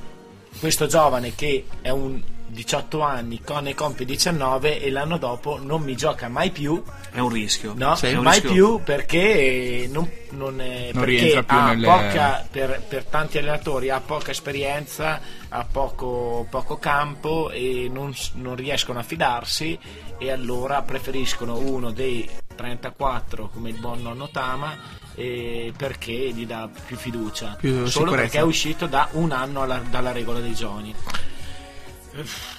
questo giovane che è un diciotto anni con ne compie diciannove e l'anno dopo non mi gioca mai più, è un rischio, no? Sì, è un mai rischio. Più perché non, non, è, non perché rientra più ha nelle... poca, per, per tanti allenatori ha poca esperienza, ha poco, poco campo e non, non riescono a fidarsi, e allora preferiscono uno dei trentaquattro come il buon nonno Tama, e perché gli dà più fiducia, più solo perché è uscito da un anno alla, dalla regola dei giovani.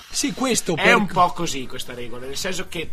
Sì, questo è per... un po' così questa regola, nel senso che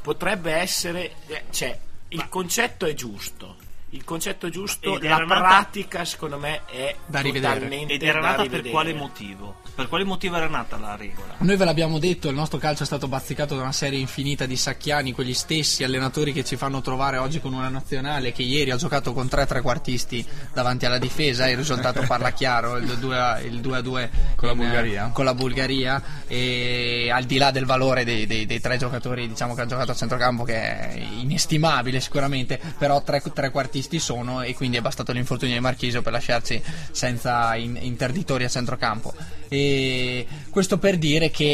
potrebbe essere, cioè il Ma... concetto è giusto, il concetto è giusto, la nata... pratica secondo me è da rivedere. Ed era nata per quale motivo? Per quale motivo era nata la regola? Noi ve l'abbiamo detto, il nostro calcio è stato bazzicato da una serie infinita di sacchiani, quegli stessi allenatori che ci fanno trovare oggi con una nazionale che ieri ha giocato con tre trequartisti davanti alla difesa, il risultato parla chiaro, il due a due con, con la Bulgaria, e al di là del valore dei, dei, dei tre giocatori diciamo che hanno giocato a centrocampo, che è inestimabile sicuramente, però tre trequartisti artisti sono, e quindi è bastato l'infortunio di Marchisio per lasciarci senza in, interditori a centrocampo. E questo per dire che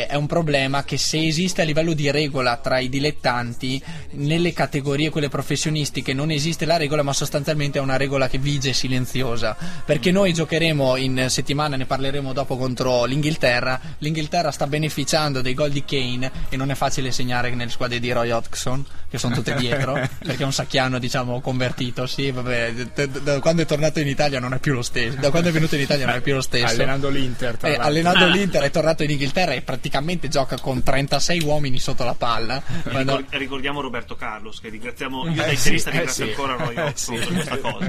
eh, è un problema che, se esiste a livello di regola tra i dilettanti, nelle categorie quelle professionistiche non esiste la regola, ma sostanzialmente è una regola che vige silenziosa, perché noi giocheremo in settimana, ne parleremo dopo, contro l'Inghilterra. L'Inghilterra sta beneficiando dei gol di Kane e non è facile segnare nelle squadre di Roy Hodgson, che sono tutte dietro, perché è un sacchiano, diciamo, convertito. Sì, vabbè, da, da quando è tornato in Italia non è più lo stesso, da quando è venuto in Italia non è più lo stesso, allenando l'Inter eh, allenando ah. l'Inter è tornato in Inghilterra e praticamente gioca con trentasei uomini sotto la palla. Ricor- no... ricordiamo Roberto Carlos, che ringraziamo, io eh, da interista sì, ringrazio eh, sì. ancora Roy Hodgson eh, sì. per questa cosa,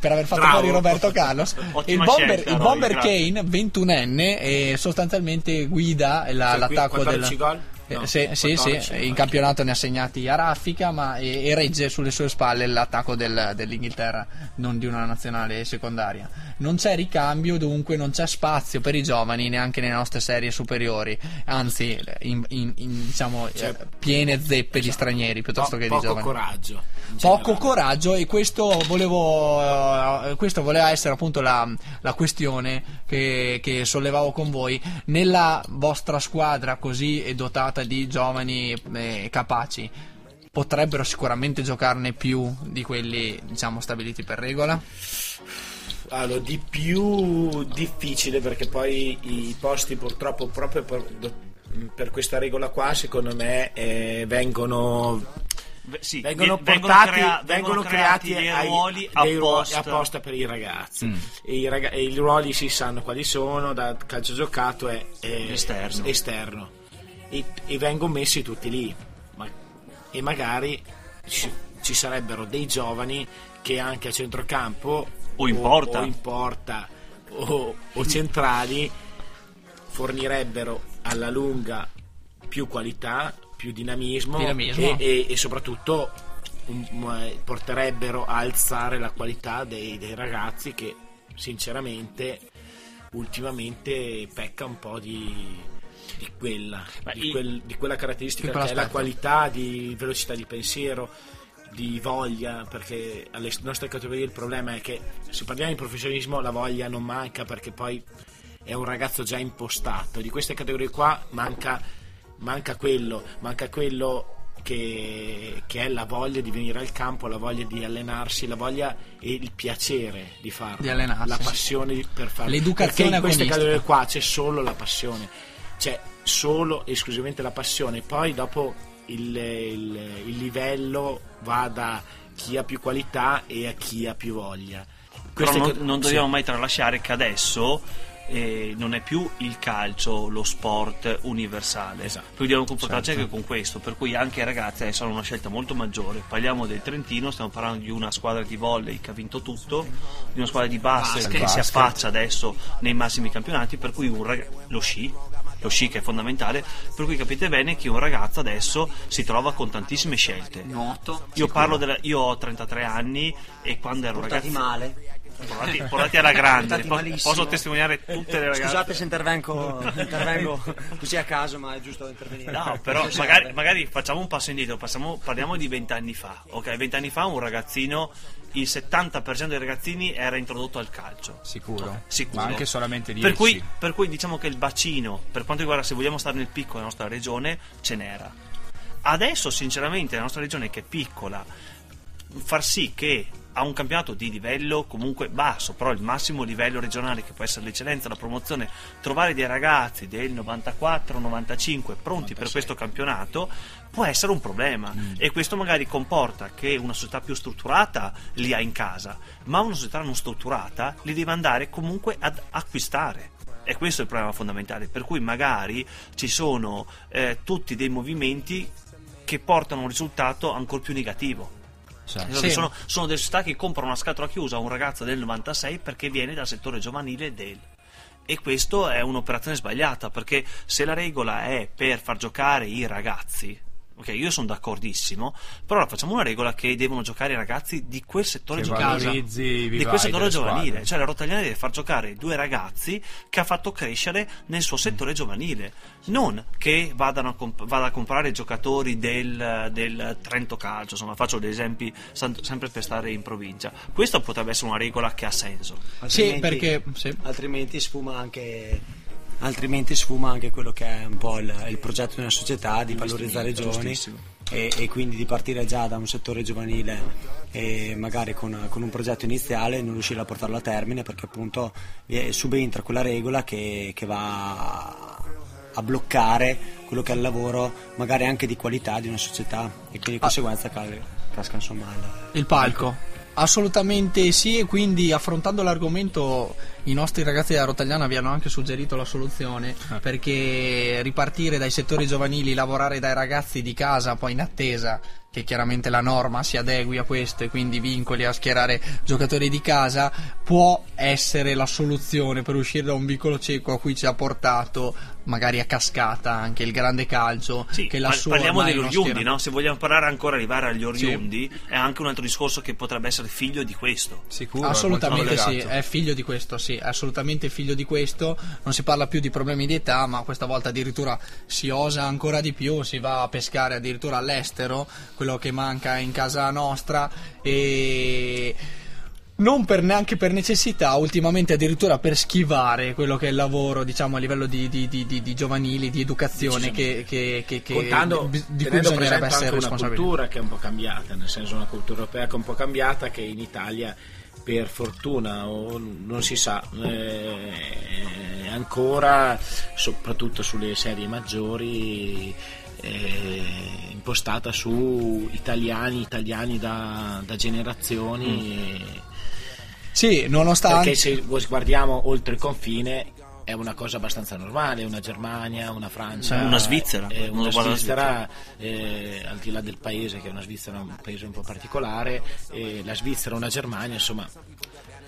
per aver fatto fuori Roberto Carlos. Il bomber, scelta, il bomber Roy, Kane, ventunenne, e sostanzialmente guida la, cioè, l'attacco del gol? No, sì, sì, sì, in campionato ne ha segnati a raffica, ma e, e regge sulle sue spalle l'attacco del, dell'Inghilterra, non di una nazionale secondaria. Non c'è ricambio, dunque non c'è spazio per i giovani neanche nelle nostre serie superiori, anzi in, in, in, diciamo cioè, piene zeppe di stranieri piuttosto po- che di giovani. Poco coraggio, poco coraggio, e questo volevo questo voleva essere appunto la, la questione che, che sollevavo con voi. Nella vostra squadra così dotata di giovani eh, capaci, potrebbero sicuramente giocarne più di quelli, diciamo, stabiliti per regola? Allora, di più difficile, perché poi i posti purtroppo proprio per, per questa regola qua secondo me eh, vengono Sì, vengono, portati, vengono, crea- vengono creati, creati dei ruoli ai, apposta. Dei apposta per i ragazzi, mm. e, i rag- e i ruoli si sanno quali sono, da calcio giocato è, è esterno, esterno. E, e vengono messi tutti lì, ma, e magari ci, ci sarebbero dei giovani che anche a centrocampo o in porta o, o, in porta, o, o centrali fornirebbero alla lunga più qualità, più dinamismo, dinamismo. E, e, e soprattutto um, porterebbero a alzare la qualità dei, dei ragazzi, che sinceramente ultimamente pecca un po' di di quella di, quel, di quella caratteristica, che è la qualità di velocità di pensiero, di voglia, perché alle nostre categorie il problema è che, se parliamo di professionismo, la voglia non manca, perché poi è un ragazzo già impostato. Di queste categorie qua manca manca quello manca quello che, che è la voglia di venire al campo, la voglia di allenarsi, la voglia e il piacere di farlo, di allenarsi, la passione sì. per farlo, l'educazione. Perché in queste categorie qua c'è solo la passione, c'è solo esclusivamente la passione. Poi dopo il, il, il livello va da chi ha più qualità e a chi ha più voglia. Queste Però non, non dobbiamo sì. mai tralasciare che adesso eh, non è più il calcio lo sport universale, esatto. dobbiamo comportarci certo. anche con questo, per cui anche i ragazzi adesso hanno una scelta molto maggiore. Parliamo del Trentino, stiamo parlando di una squadra di volley che ha vinto tutto, di una squadra di basket, basket che si affaccia adesso nei massimi campionati, per cui un rag... lo sci lo sci che è fondamentale, per cui capite bene che un ragazzo adesso si trova con tantissime scelte. Nuoto, io parlo della, io ho trentatré anni, e quando ero portati ragazzo male portati, portati alla grande, portati po- posso testimoniare tutte le ragazze. Scusate se intervengo, intervengo così a caso, ma è giusto intervenire. No, però magari, magari facciamo un passo indietro, passiamo, parliamo di vent'anni fa. Ok, vent'anni fa un ragazzino, il settanta per cento dei ragazzini era introdotto al calcio, sicuro, okay, sicuro. Ma anche solamente dieci. Per cui, per cui diciamo che il bacino, per quanto riguarda, se vogliamo stare nel piccolo della nostra regione, ce n'era. Adesso sinceramente la nostra regione, che è piccola, far sì che a un campionato di livello comunque basso, però il massimo livello regionale, che può essere l'eccellenza, la promozione, trovare dei ragazzi del novantaquattro novantacinque pronti novantasei per questo campionato può essere un problema, mm. e questo magari comporta che una società più strutturata li ha in casa, ma una società non strutturata li deve andare comunque ad acquistare, e questo è il problema fondamentale, per cui magari ci sono eh, tutti dei movimenti che portano a un risultato ancora più negativo. Cioè, sì. sono, sono delle società che comprano una scatola chiusa a un ragazzo del novantasei perché viene dal settore giovanile del, e questo è un'operazione sbagliata, perché se la regola è per far giocare i ragazzi, ok, io sono d'accordissimo, però allora facciamo una regola che devono giocare i ragazzi di quel settore giovanile, di quel settore giovanile, cioè la Rotaliana deve far giocare due ragazzi che ha fatto crescere nel suo settore mm. giovanile, non che vadano a comp- vada a comprare giocatori del, del Trento Calcio, insomma faccio degli esempi sempre per stare in provincia. Questa potrebbe essere una regola che ha senso, altrimenti, sì, perché, sì. altrimenti sfuma anche altrimenti sfuma anche quello che è un po' il, il progetto di una società di valorizzare i giovani e, e quindi di partire già da un settore giovanile e magari con, con un progetto iniziale non riuscire a portarlo a termine, perché appunto subentra quella regola che, che va a bloccare quello che è il lavoro magari anche di qualità di una società, e quindi di conseguenza ah. casca insomma il, il palco. Assolutamente sì, e quindi affrontando l'argomento i nostri ragazzi della Rotaliana vi hanno anche suggerito la soluzione, perché ripartire dai settori giovanili, lavorare dai ragazzi di casa, poi in attesa che chiaramente la norma si adegui a questo e quindi vincoli a schierare giocatori di casa, può essere la soluzione per uscire da un vicolo cieco a cui ci ha portato magari a cascata anche il grande calcio. Sì, che la par- sua parliamo degli oriundi, no? Se vogliamo parlare ancora, arrivare agli oriundi, sì. è anche un altro discorso che potrebbe essere figlio di questo. Sicuro, assolutamente sì, è figlio di questo, sì, è assolutamente figlio di questo. Non si parla più di problemi di età, ma questa volta addirittura si osa ancora di più, si va a pescare addirittura all'estero, quello che manca in casa nostra, e non per neanche per necessità, ultimamente addirittura per schivare quello che è il lavoro, diciamo a livello di, di, di, di, di giovanili, di educazione, che, che, che, che Contando, di cui bisognerebbe essere responsabili. Una cultura che è un po' cambiata, nel senso una cultura europea che è un po' cambiata, che in Italia per fortuna o non si sa eh, ancora, soprattutto sulle serie maggiori, impostata su italiani italiani da, da generazioni mm. sì, nonostante, perché se guardiamo oltre il confine è una cosa abbastanza normale, una Germania, una Francia, una Svizzera, eh, una Svizzera, eh, al di là del paese, che è una Svizzera un paese un po' particolare, eh, la Svizzera, una Germania, insomma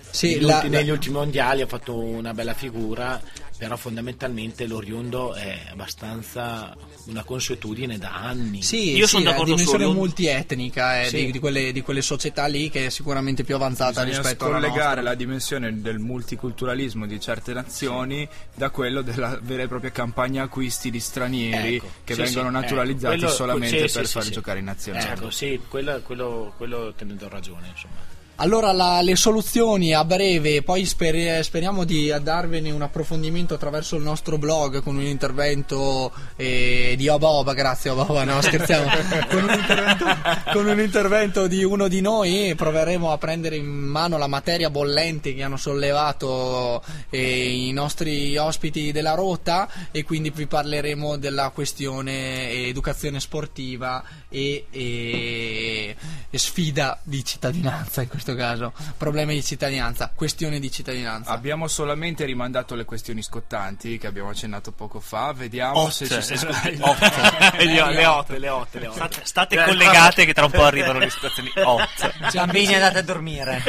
sì, la, ultimi, la... negli ultimi mondiali ha fatto una bella figura, però fondamentalmente l'oriundo è abbastanza una consuetudine da anni. Sì, io sì, sono d'accordo, la dimensione solo... multietnica eh, sì. di, di, quelle, di quelle società lì, che è sicuramente più avanzata. Bisogna rispetto a collegare la dimensione del multiculturalismo di certe nazioni sì. da quello della vera e propria campagna acquisti di stranieri, ecco, che sì, vengono sì, naturalizzati ecco, quello, solamente sì, per sì, far sì, giocare in nazionale. Ecco, sì, quello, quello, quello te ne do ragione, insomma. Allora la, le soluzioni a breve, poi sper, speriamo di darvene un approfondimento attraverso il nostro blog con un intervento eh, di Oba Oba, grazie Oba Oba, no scherziamo, con, un intervento, con un intervento di uno di noi, e proveremo a prendere in mano la materia bollente che hanno sollevato eh, i nostri ospiti della Rota, e quindi vi parleremo della questione educazione sportiva e, e, e sfida di cittadinanza in questo caso, problemi di cittadinanza, questione di cittadinanza. Abbiamo solamente rimandato le questioni scottanti che abbiamo accennato poco fa, vediamo otte. se ci sono otte. le otte, le otte, le otte. State, state eh, collegate eh, che tra un po' arrivano le situazioni otte. Bambini, andate a dormire.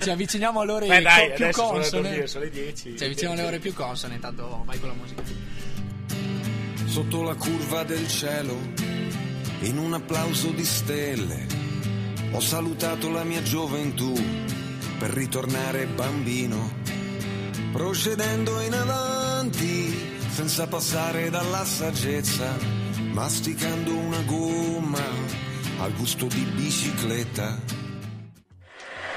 Ci avviciniamo alle ore dai, più consone. Dormire, sono le dieci. Ci avviciniamo alle ore più consone, intanto vai con la musica. Sotto la curva del cielo, in un applauso di stelle, ho salutato la mia gioventù per ritornare bambino, procedendo in avanti senza passare dalla saggezza, masticando una gomma al gusto di bicicletta.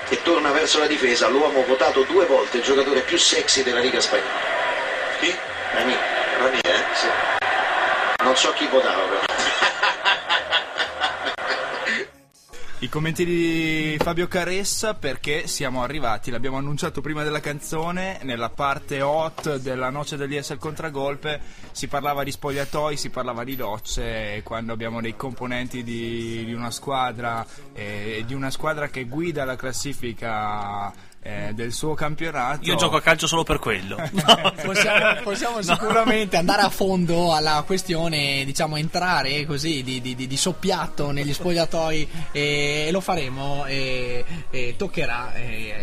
E torna verso la difesa l'uomo votato due volte il giocatore più sexy della Liga spagnola. Chi? Ranieri. Ranieri, eh? Sì. Non so chi votava però. I commenti di Fabio Caressa, perché siamo arrivati, l'abbiamo annunciato prima della canzone, nella parte hot della noce dell'I S al contragolpe si parlava di spogliatoi, si parlava di docce, e quando abbiamo dei componenti di, di una squadra eh, di una squadra che guida la classifica eh, del suo campionato, io gioco a calcio solo per quello. No. possiamo, possiamo no. sicuramente andare a fondo alla questione, diciamo entrare così di, di, di soppiatto negli spogliatoi, e lo faremo, e, e toccherà e,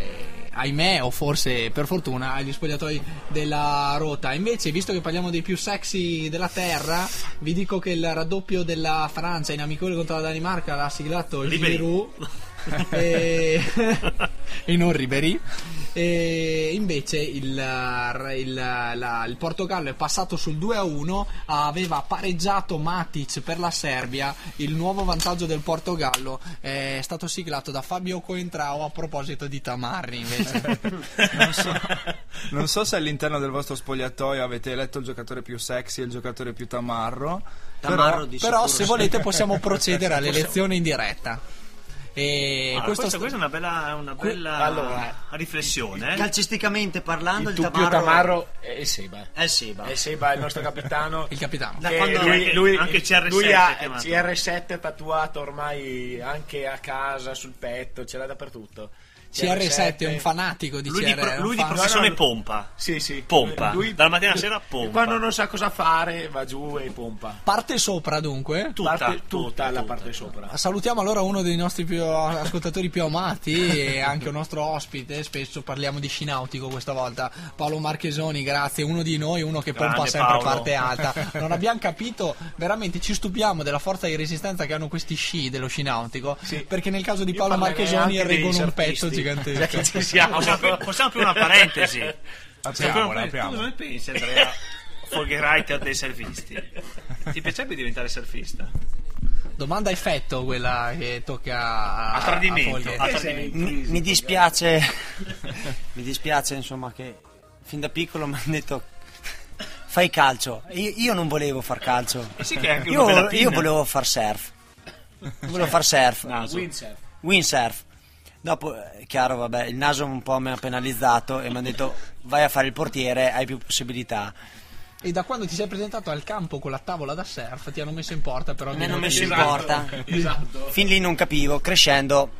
ahimè, o forse per fortuna, agli spogliatoi della Rota. Invece, visto che parliamo dei più sexy della terra, vi dico che il raddoppio della Francia in amichevole contro la Danimarca l'ha siglato Giroud e... e non Ribéry. E invece il, il, la, il Portogallo è passato sul due a uno, aveva pareggiato Matic per la Serbia. Il nuovo vantaggio del Portogallo è stato siglato da Fabio Coentrao a proposito di Tamarri invece. non, so, non so se all'interno del vostro spogliatoio avete eletto il giocatore più sexy e il giocatore più tamarro, tamarro però, però se volete possiamo procedere all'elezione in diretta. E allora, questo questa, st- questa è una bella, una bella allora, riflessione. Calcisticamente parlando, il, il Tamarro, Tamarro è Seba. È Seba. È Seba, il nostro capitano. Il capitano. Da quando lui, lui, anche C R sette, lui ha C R sette tatuato ormai anche a casa, sul petto, ce l'ha dappertutto. C R sette è un fanatico di lui C R sette. Di pro, lui fan... di professione no, no, pompa. Sì, sì. Pompa. Lui, dalla mattina alla sera pompa. Quando non sa cosa fare va giù e pompa. Parte sopra dunque? Tutta. Parte, tutta, tutta la parte tutta. Sopra. Salutiamo allora uno dei nostri più ascoltatori più amati e anche un nostro ospite. Spesso parliamo di sci nautico questa volta. Paolo Marchesoni, grazie. Uno di noi, uno che grande pompa sempre Paolo. Parte alta. Non abbiamo capito, veramente ci stupiamo della forza di resistenza che hanno questi sci dello sci nautico. Sì. Perché nel caso di Paolo Marchesoni reggono un pezzo gigante. Ci siamo. Possiamo aprire una parentesi? Apriamo, una parentesi. Tu come pensi, Andrea Folgeraiter, dei surfisti? Ti piacerebbe diventare surfista? Domanda a effetto, quella che tocca a, a tradimento, a a tradimento. Mi, mi dispiace mi dispiace insomma che fin da piccolo mi hanno detto fai calcio. Io, io non volevo far calcio, eh sì, che anche io, io volevo far surf volevo far surf no, windsurf windsurf Dopo, chiaro, vabbè, il naso un po' mi ha penalizzato e mi hanno detto vai a fare il portiere, hai più possibilità. E da quando ti sei presentato al campo con la tavola da surf ti hanno messo in porta però? Mi hanno messo in porta. Esatto. Fin lì non capivo, crescendo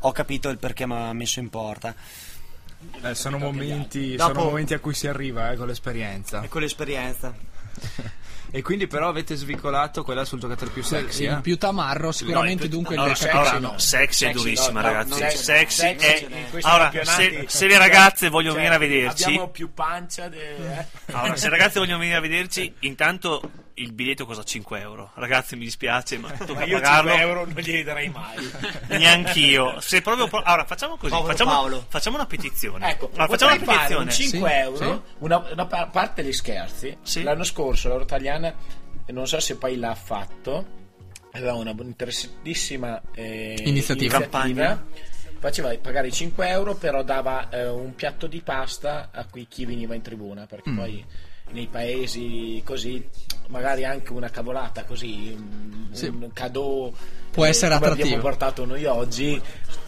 ho capito il perché mi ha messo in porta. Eh, sono momenti, Dopo, sono momenti a cui si arriva eh, con l'esperienza. E con l'esperienza. E quindi però avete svicolato quella sul giocatore più sexy, il eh? più tamarro sicuramente, no, più... dunque no, il sexy, allora, no. Sexy è durissima, no, ragazzi, no, sexy, sexy è allora se, se le ragazze vogliono, cioè, venire a vederci, abbiamo più pancia de... eh? Allora, se le ragazze vogliono venire a vederci, intanto il biglietto costa cinque euro, ragazzi, mi dispiace ma tocca ma io pagarlo. cinque euro non glieli darei mai, neanch'io. Se proprio po- allora facciamo così, facciamo, facciamo una petizione, ecco, allora, facciamo una petizione, cinque sì, euro sì. Una, una parte gli scherzi, sì. L'anno scorso la Rotaliana, non so se poi l'ha fatto, aveva una interessantissima eh, iniziativa, iniziativa. Faceva pagare cinque euro, però dava eh, un piatto di pasta a cui chi veniva in tribuna, perché mm. poi nei paesi così magari anche una cavolata così, un, sì. un cadeau può eh, essere come attrattivo. Abbiamo portato noi oggi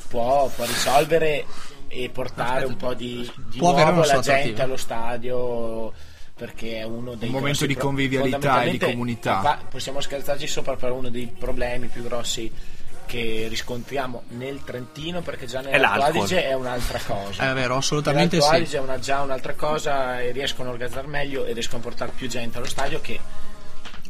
può, può risolvere e portare un po' di, di nuovo la gente attrattivo. Allo stadio, perché è uno dei un momento di pro- convivialità e di comunità. Possiamo scherzarci sopra, per uno dei problemi più grossi che riscontriamo nel Trentino, perché già nell'Alto Adige è un'altra cosa, è vero, assolutamente sì. Nell'Alto Adige è una, già un'altra cosa, e riescono a organizzare meglio e riescono a portare più gente allo stadio, che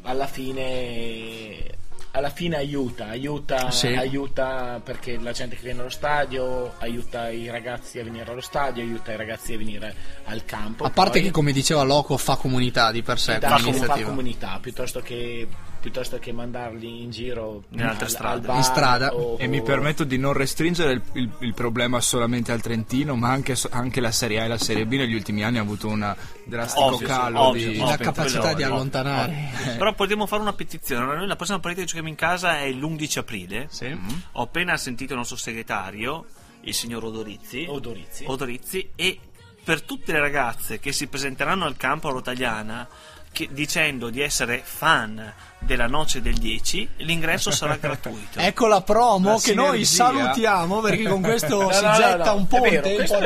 alla fine alla fine aiuta aiuta sì. aiuta perché la gente che viene allo stadio aiuta i ragazzi a venire allo stadio, aiuta i ragazzi a venire al campo, a parte poi, che come diceva Loco, fa comunità di per sé, fa, fa comunità piuttosto che piuttosto che mandarli in giro in altre strade, in strada. O, e o... mi permetto di non restringere il, il, il problema solamente al Trentino, ma anche, anche la Serie A e la Serie B negli ultimi anni ha avuto un drastico obvio, calo obvio, di la capacità di allontanare obvio. Però potremmo fare una petizione. Allora, noi la prossima partita che giochiamo in casa è l'undici aprile, sì. mm-hmm. Ho appena sentito il nostro segretario, il signor Odorizzi Odorizzi, Odorizzi e per tutte le ragazze che si presenteranno al campo a Rotaliana che, dicendo di essere fan della noce del dieci, l'ingresso sarà gratuito. Ecco la promo, la che sinergia. Noi salutiamo, perché con questo no, si no, getta no, no. un ponte. È vero, questo,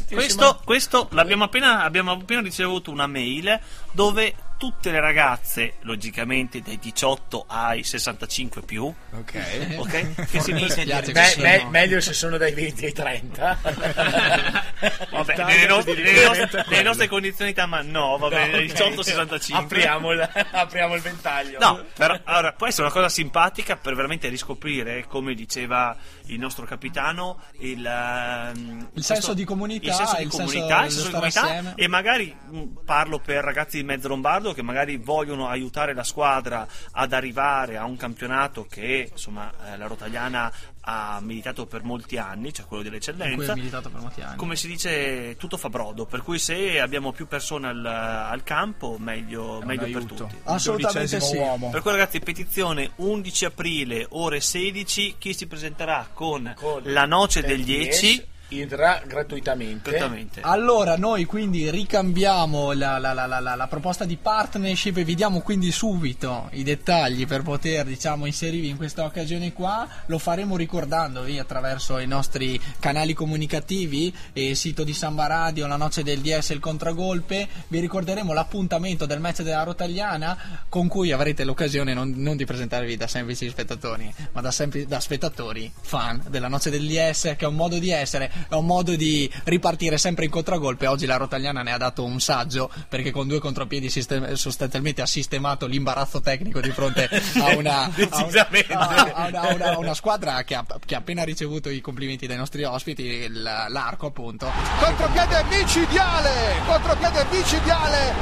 è questo, questo l'abbiamo appena, abbiamo appena ricevuto una mail dove tutte le ragazze, logicamente dai diciotto ai sessantacinque più, ok, okay? Che si piace, me, me, meglio se sono dai venti ai trenta. Vabbè, nelle, no, nelle, nostre, nelle nostre condizioni, ma no, vabbè, no, okay. diciotto sessantacinque apriamo il, apriamo il ventaglio. No, No, però allora, può essere una cosa simpatica per veramente riscoprire, come diceva il nostro capitano, il, il questo, senso di comunità, il senso di il comunità, senso il senso di comunità e magari parlo per ragazzi di mezzo lombardo che magari vogliono aiutare la squadra ad arrivare a un campionato che insomma la Rotaliana ha militato per molti anni, cioè quello dell'eccellenza, per molti anni. Come si dice, tutto fa brodo, per cui se abbiamo più persone al, al campo meglio, meglio per tutti, assolutamente sì. Uomo. Per cui ragazzi, petizione undici aprile ore sedici, chi si presenterà con, con la noce del dieci Idra gratuitamente. gratuitamente Allora noi quindi ricambiamo la, la, la, la, la proposta di partnership e vi diamo quindi subito i dettagli per poter, diciamo, inserirvi in questa occasione qua. Lo faremo ricordandovi attraverso i nostri canali comunicativi, il sito di Samba Radio, la noce del D S, il Contragolpe. Vi ricorderemo l'appuntamento del match della Rotaliana, con cui avrete l'occasione non, non di presentarvi da semplici spettatori, ma da, sempli, da spettatori fan della noce del D S, che è un modo di essere, è un modo di ripartire sempre in contragolpe. Oggi la Rotaliana ne ha dato un saggio, perché con due contropiedi sistem- sostanzialmente ha sistemato l'imbarazzo tecnico di fronte a una, a una, a una, a una, a una squadra che ha, che ha appena ricevuto i complimenti dai nostri ospiti, il, l'Arco appunto. Contropiede micidiale, contropiede micidiale,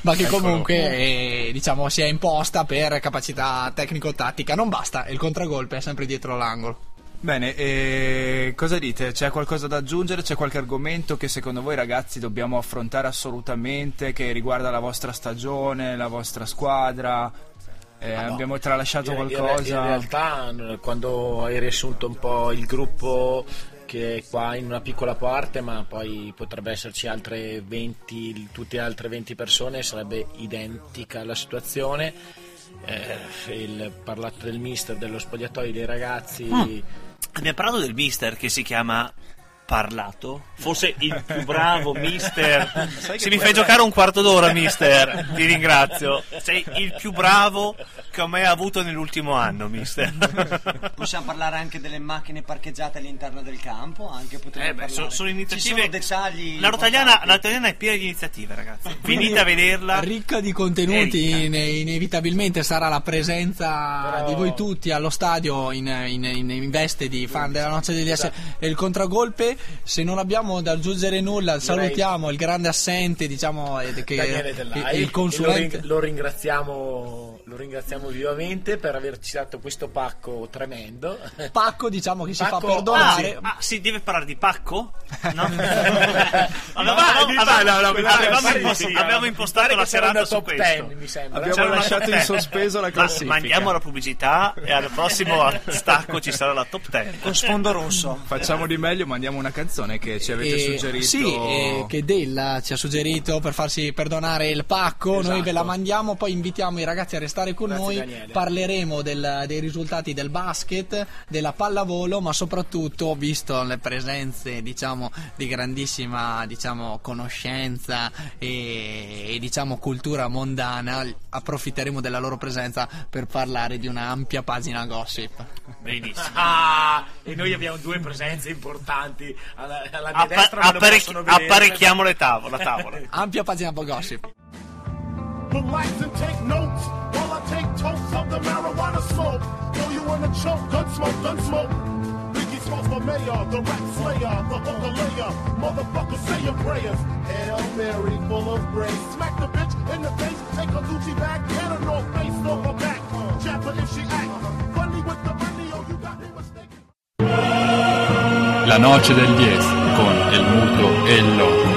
ma che comunque eh, diciamo si è imposta per capacità tecnico-tattica. Non basta, il contragolpe è sempre dietro l'angolo. Bene, e cosa dite? C'è qualcosa da aggiungere? C'è qualche argomento che secondo voi ragazzi dobbiamo affrontare assolutamente, che riguarda la vostra stagione, la vostra squadra? Eh, ah, no. Abbiamo tralasciato qualcosa? In realtà quando hai riassunto un po' il gruppo, che è qua in una piccola parte, ma poi potrebbe esserci altre venti, tutte altre venti persone, sarebbe identica la situazione. Eh, il parlato del mister, dello spogliatoio, dei ragazzi. Mm. Abbiamo parlato del mister che si chiama Parlato, forse il più bravo mister. Se mi fai giocare un quarto d'ora, mister, ti ringrazio. Sei il più bravo che ho mai avuto nell'ultimo anno, mister. Possiamo parlare anche delle macchine parcheggiate all'interno del campo, anche potremmo eh beh, parlare. Sono iniziative. Ci sono la Rotaliana, la Rotaliana è piena di iniziative, ragazzi. Venite a vederla. Ricca di contenuti, ricca. In, inevitabilmente sarà la presenza Però... di voi tutti allo stadio in, in, in, in veste di fan della noce degli S. E il contragolpe. Se non abbiamo da aggiungere nulla, salutiamo il grande assente, diciamo, che Dell'Ai, il consulente. Lo ringraziamo, lo ringraziamo vivamente per averci dato questo pacco tremendo. Pacco, diciamo, che pacco, si fa perdonare. Ah, ma si deve parlare di pacco? No, abbiamo impostato la serata su questo. dieci, mi sembra. Abbiamo C'era lasciato in sospeso la classifica. Ma mandiamo la pubblicità e al prossimo stacco ci sarà la top dieci con sfondo rosso. Facciamo di meglio, mandiamo una canzone che ci avete eh, suggerito. Sì, eh, che Della ci ha suggerito per farsi perdonare il pacco. Esatto. Noi ve la mandiamo, poi invitiamo i ragazzi a restare con Grazie noi Daniele. Parleremo del, dei risultati del basket, della pallavolo, ma soprattutto, visto le presenze, diciamo, di grandissima, diciamo, conoscenza e, e diciamo cultura mondana, approfitteremo della loro presenza per parlare di una ampia pagina gossip. Benissimo. Ah, e noi abbiamo due presenze importanti alla, alla mia Appa- destra, apparecchi- apparecchiamo le tavole, la tavola. Ampia pagina gossip. La noce del dieci con il muto e il loco.